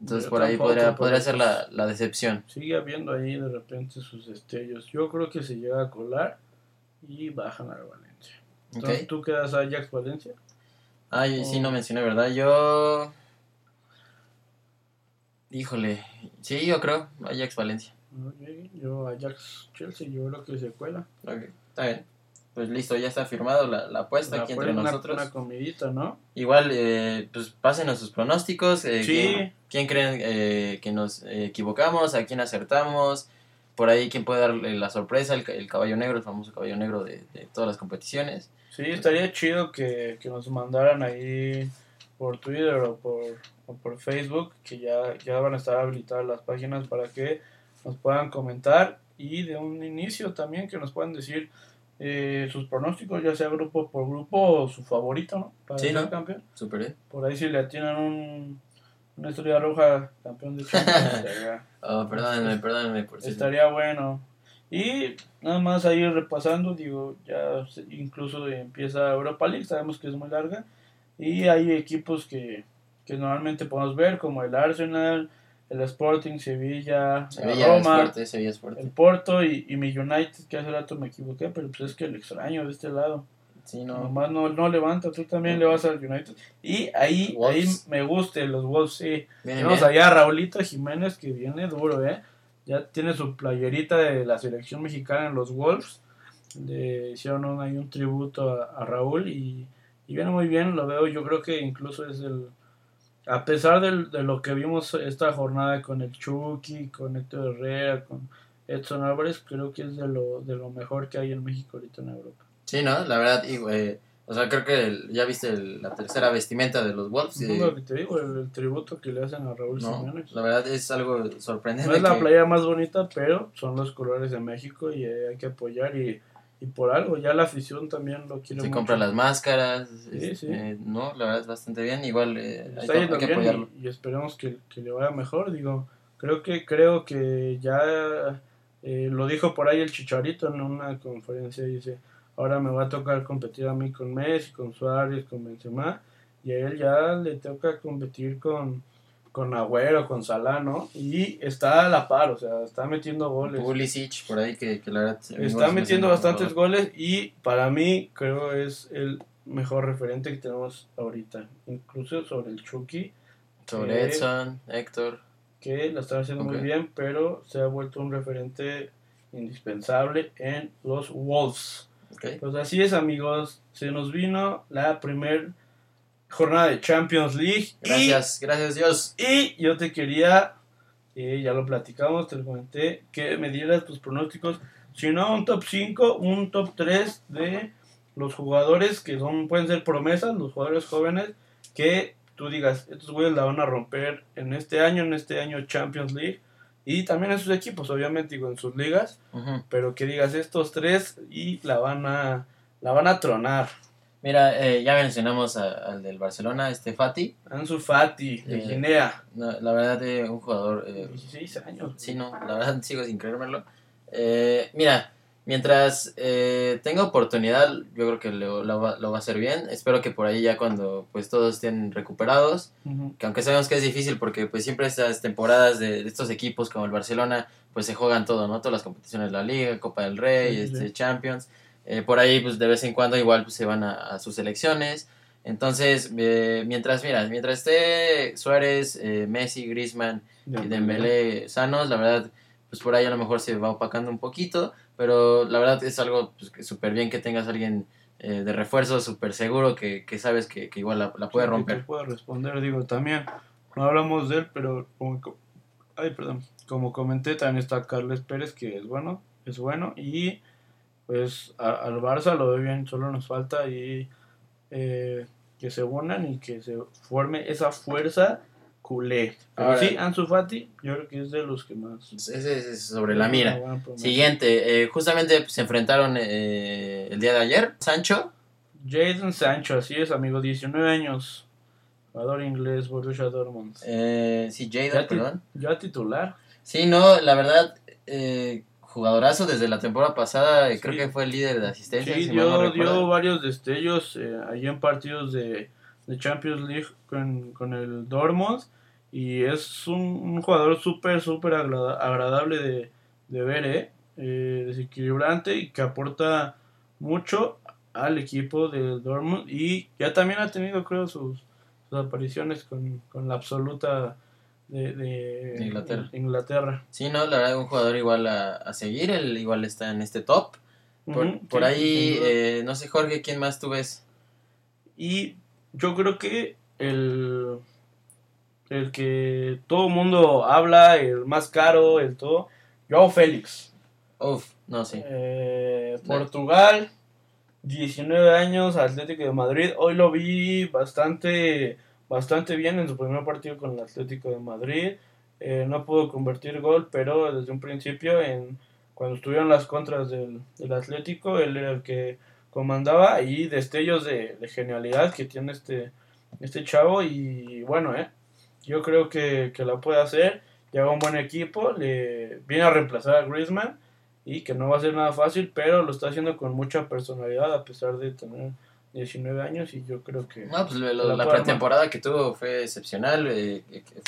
Entonces, yo por ahí podría ser la decepción. Sigue habiendo ahí de repente sus destellos. Yo creo que se llega a colar y bajan al Valencia. Entonces, okay. ¿Tú quedas Ajax-Valencia? Sí, no mencioné, ¿verdad? Yo... Híjole, sí, yo creo, Ajax-Valencia. Okay. Yo Ajax-Chelsea, yo creo que se cuela. Ok, está bien. Pues listo, ya está firmado la apuesta aquí entre nosotros. Una comidita, ¿no? Igual, pues pásenos sus pronósticos. Sí. ¿Quién creen que nos equivocamos? ¿A quién acertamos? Por ahí, ¿quién puede dar la sorpresa? El caballo negro, el famoso caballo negro de todas las competiciones. Sí, estaría chido que nos mandaran ahí por Twitter o por Facebook, que ya van a estar habilitadas las páginas para que nos puedan comentar. Y de un inicio también que nos puedan decir sus pronósticos, ya sea grupo por grupo o su favorito, ¿no? Para ser campeón. Superé. Por ahí si le atinan una estrella roja, campeón de Champions. Perdónenme por eso. Estaría bueno. Y nada más ahí repasando, digo, ya incluso empieza Europa League, sabemos que es muy larga. Y hay equipos que normalmente podemos ver, como el Arsenal, el Sporting, Sevilla el Roma, Sevilla, el Porto y mi United, que hace rato me equivoqué, pero pues es que el extraño de este lado. Sí, no. Nomás no levanta, tú también le vas al United. Y ahí me gustan los Wolves, sí. Tenemos allá Raulito Jiménez, que viene duro, ya tiene su playerita de la selección mexicana en los Wolves. Le hicieron ahí un tributo a Raúl y viene muy bien, lo veo. Yo creo que incluso es a pesar de lo que vimos esta jornada con el Chucky, con Héctor Herrera, con Edson Álvarez, creo que es de lo mejor que hay en México ahorita en Europa. Sí, ¿no? La verdad, o sea, creo que ya viste la tercera vestimenta de los Wolves. No, lo que te digo, el tributo que le hacen a Raúl Jiménez. La verdad es algo sorprendente. No es la playa más bonita, pero son los colores de México y hay que apoyar y por algo. Ya la afición también lo quiere mucho. Se compra las máscaras. Sí. No, la verdad es bastante bien. Igual hay que apoyarlo. Y esperemos que le vaya mejor. Digo, creo que ya lo dijo por ahí el Chicharito en una conferencia, dice... Ahora me va a tocar competir a mí con Messi, con Suárez, con Benzema. Y a él ya le toca competir con Agüero, con Salah, ¿no? Y está a la par, o sea, está metiendo goles. Pulisic, por ahí, que la verdad... Está metiendo bastantes goles y para mí creo es el mejor referente que tenemos ahorita. Incluso sobre el Chucky. Sobre Edson, Héctor. Que lo está haciendo muy bien, pero se ha vuelto un referente indispensable en los Wolves. Okay. Pues así es, amigos, se nos vino la primer jornada de Champions League. Gracias Dios. Y yo te quería, ya lo platicamos, te lo comenté, que me dieras tus pronósticos, si no un top 5, un top 3 de los jugadores que pueden ser promesas, los jugadores jóvenes, que tú digas, estos güeyes la van a romper en este año Champions League. Y también en sus equipos, obviamente, digo, en sus ligas. Uh-huh. Pero que digas estos tres y la van a tronar. Mira, ya mencionamos al del Barcelona, Fati. Ansu Fati, de Guinea. No, la verdad, un jugador... 16 años. Sí, no, la verdad sigo sin creérmelo. Mira, mientras tenga oportunidad, yo creo que lo va a hacer bien. Espero que por ahí ya cuando pues todos estén recuperados, uh-huh. Que aunque sabemos que es difícil porque pues siempre estas temporadas de estos equipos como el Barcelona, pues se juegan todo, ¿no? Todas las competiciones, la Liga, Copa del Rey, sí, Champions. Por ahí pues de vez en cuando igual pues, se van a sus selecciones. Entonces, mientras esté Suárez, Messi, Griezmann y Dembélé sanos, la verdad... pues por ahí a lo mejor se va opacando un poquito, pero la verdad es algo pues, súper bien que tengas a alguien de refuerzo, súper seguro, que sabes que igual la puede romper. Que puede responder, digo, también, no hablamos de él, pero como comenté, también está Carles Pérez, que es bueno, y pues al Barça lo ve bien, solo nos falta y que se unan y que se forme esa fuerza culé. Ahora, sí, Ansu Fati, yo creo que es de los que más... Ese es sobre la mira. Siguiente, justamente se enfrentaron el día de ayer. Sancho. Jadon Sancho, así es, amigo, 19 años. Jugador inglés, Borussia Dortmund. Sí, Jadon, perdón. Ya titular. Sí, no, la verdad... jugadorazo desde la temporada pasada, sí. Creo que fue el líder de asistencia. Sí, si dio varios destellos allí en partidos de Champions League con el Dortmund, y es un jugador súper agradable de ver, desequilibrante, y que aporta mucho al equipo del Dortmund, y ya también ha tenido, creo, sus apariciones con la absoluta... De Inglaterra. Sí, no, la verdad, un jugador igual a seguir. Él igual está en este top. Por ahí, no sé, Jorge, ¿quién más tú ves? Y yo creo que el que todo mundo habla, el más caro, el todo, João Félix. Uf, no sé. Sí. Portugal, 19 años, Atlético de Madrid. Hoy lo vi bastante bien en su primer partido con el Atlético de Madrid. No pudo convertir gol, pero desde un principio, cuando estuvieron las contras del Atlético, él era el que comandaba, y destellos de genialidad que tiene este chavo. Y bueno, yo creo que la puede hacer. Lleva un buen equipo, le viene a reemplazar a Griezmann, y que no va a ser nada fácil, pero lo está haciendo con mucha personalidad a pesar de tener 19 años, y yo creo que... No, pues la pretemporada que tuvo fue excepcional,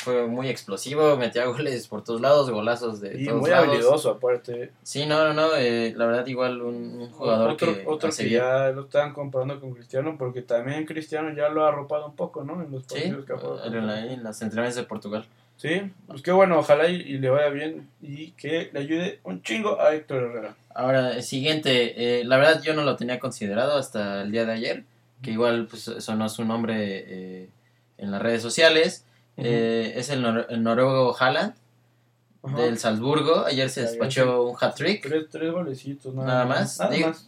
fue muy explosivo, metía goles por todos lados, golazos de todos lados. Y muy habilidoso, aparte. Sí, la verdad, igual un jugador que ya lo estaban comparando con Cristiano, porque también Cristiano ya lo ha arropado un poco, ¿no? En los partidos que ha jugado. En las entrenamientos de Portugal. Sí, pues qué bueno, ojalá y le vaya bien, y que le ayude un chingo a Héctor Herrera. Ahora, siguiente, la verdad yo no lo tenía considerado hasta el día de ayer, que igual pues sonó su nombre en las redes sociales, es el noruego Haaland, del Salzburgo. Ayer se despachó un hat-trick. Tres golecitos, nada más.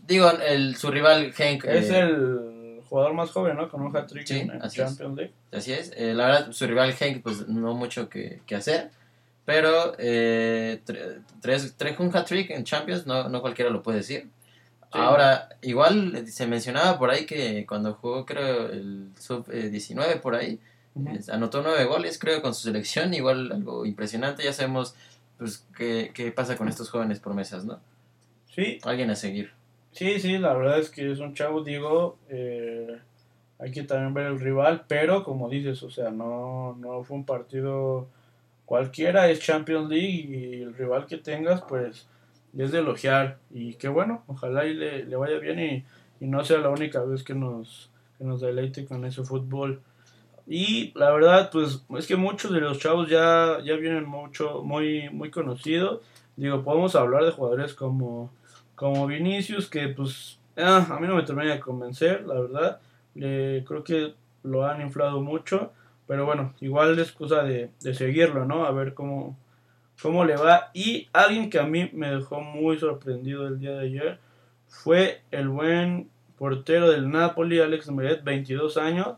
Digo, su rival Henk... Es el... jugador más joven, ¿no? Con un hat-trick en Champions League. Así es. La verdad, su rival Henk, pues no mucho que hacer. Pero un hat-trick en Champions, no cualquiera lo puede decir. Sí. Ahora, igual se mencionaba por ahí que cuando jugó, creo, el sub-19 por ahí, anotó 9 goles, creo, con su selección. Igual algo impresionante. Ya sabemos pues qué pasa con estos jóvenes promesas, ¿no? Sí. Alguien a seguir. Sí, la verdad es que es un chavo, digo, hay que también ver el rival, pero como dices, o sea, no fue un partido cualquiera, es Champions League, y el rival que tengas, pues, es de elogiar, y qué bueno, ojalá y le vaya bien, y no sea la única vez que nos deleite con ese fútbol. Y la verdad, pues, es que muchos de los chavos ya vienen muy, muy conocidos. Digo, podemos hablar de jugadores como Vinicius, que pues a mí no me termina de convencer, la verdad. Creo que lo han inflado mucho, pero bueno, igual es cosa de seguirlo, ¿no? A ver cómo le va. Y alguien que a mí me dejó muy sorprendido el día de ayer fue el buen portero del Napoli, Alex Meret, 22 años.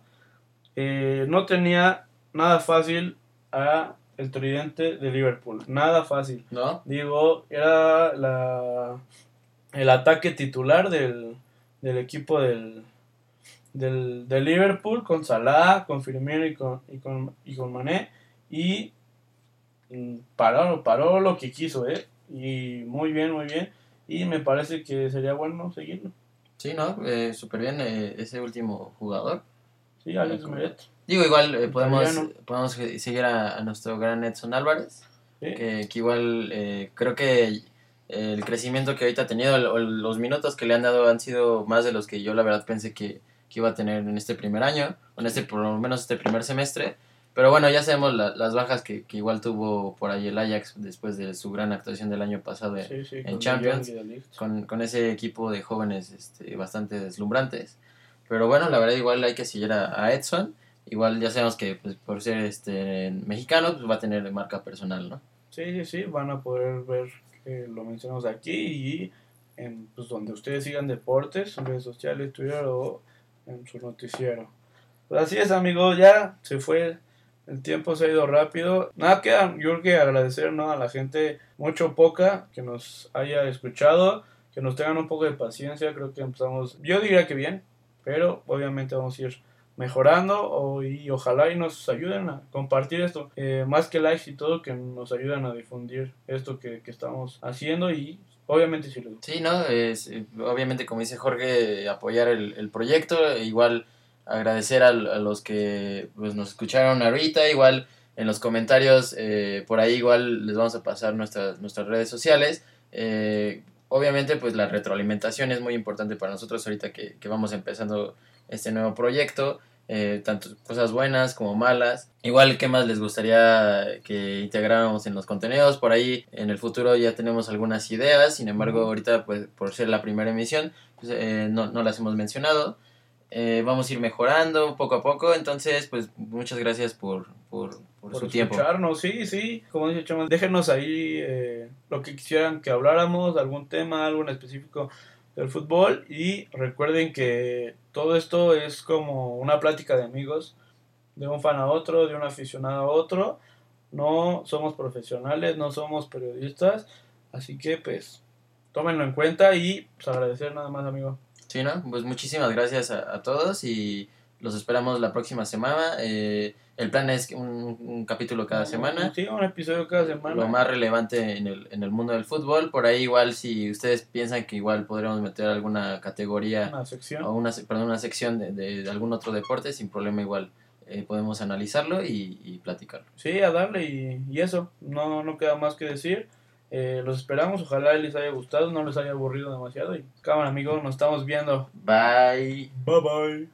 No tenía nada fácil a el tridente de Liverpool, nada fácil. ¿No? Digo, era el ataque titular del equipo del Liverpool, con Salah, con Firmino y con Mané, y paró lo que quiso, y muy bien, y me parece que sería bueno seguirlo. Sí, no, súper bien ese último jugador. Sí, Alex Meret. Digo, igual podemos seguir a nuestro gran Edson Álvarez, ¿sí? que igual creo que el crecimiento que ahorita ha tenido, los minutos que le han dado han sido más de los que yo la verdad pensé que iba a tener en este primer año, o por lo menos este primer semestre. Pero bueno, ya sabemos las bajas que igual tuvo por ahí el Ajax después de su gran actuación del año pasado en con Champions, con ese equipo de jóvenes bastante deslumbrantes. Pero bueno, la verdad igual hay que seguir a Edson. Igual ya sabemos que pues, por ser mexicano, pues va a tener marca personal, ¿no? Sí, van a poder ver... lo mencionamos aquí, y pues, donde ustedes sigan deportes, en redes sociales, Twitter o en su noticiero. Pues así es, amigos, ya se fue El tiempo se ha ido rápido. Nada, queda, yo que agradecer, ¿no?, a la gente, mucho o poca, que nos haya escuchado, que nos tengan un poco de paciencia. Creo que empezamos, yo diría que bien, pero obviamente vamos a ir mejorando y ojalá y nos ayuden a compartir esto. Más que likes y todo, que nos ayuden a difundir esto que estamos haciendo y... Obviamente sí, sí, ¿no? Obviamente, como dice Jorge, apoyar el proyecto, igual agradecer a los que pues, nos escucharon ahorita, igual en los comentarios, por ahí igual les vamos a pasar nuestras redes sociales. Obviamente, pues la retroalimentación es muy importante para nosotros ahorita que vamos empezando este nuevo proyecto, tanto cosas buenas como malas. Igual, ¿qué más les gustaría que integráramos en los contenidos? Por ahí en el futuro ya tenemos algunas ideas, sin embargo ahorita pues por ser la primera emisión pues, no las hemos mencionado. Vamos a ir mejorando poco a poco, entonces pues muchas gracias por su tiempo. Por escucharnos, sí, como dice Chema, déjenos ahí lo que quisieran que habláramos, algún tema, algo en específico del fútbol, y recuerden que todo esto es como una plática de amigos, de un fan a otro, de un aficionado a otro. No somos profesionales, no somos periodistas, así que pues tómenlo en cuenta y pues, agradecer nada más, amigo. Sí, ¿no? Pues muchísimas gracias a todos y los esperamos la próxima semana. El plan es un capítulo cada semana. Sí, un episodio cada semana. Lo más relevante en el mundo del fútbol. Por ahí igual si ustedes piensan que igual podríamos meter alguna categoría. Una sección. O una sección de algún otro deporte, sin problema igual. Podemos analizarlo y platicarlo. Sí, a darle y eso. No queda más que decir. Los esperamos. Ojalá les haya gustado, no les haya aburrido demasiado. Y cámara, amigos, nos estamos viendo. Bye. Bye.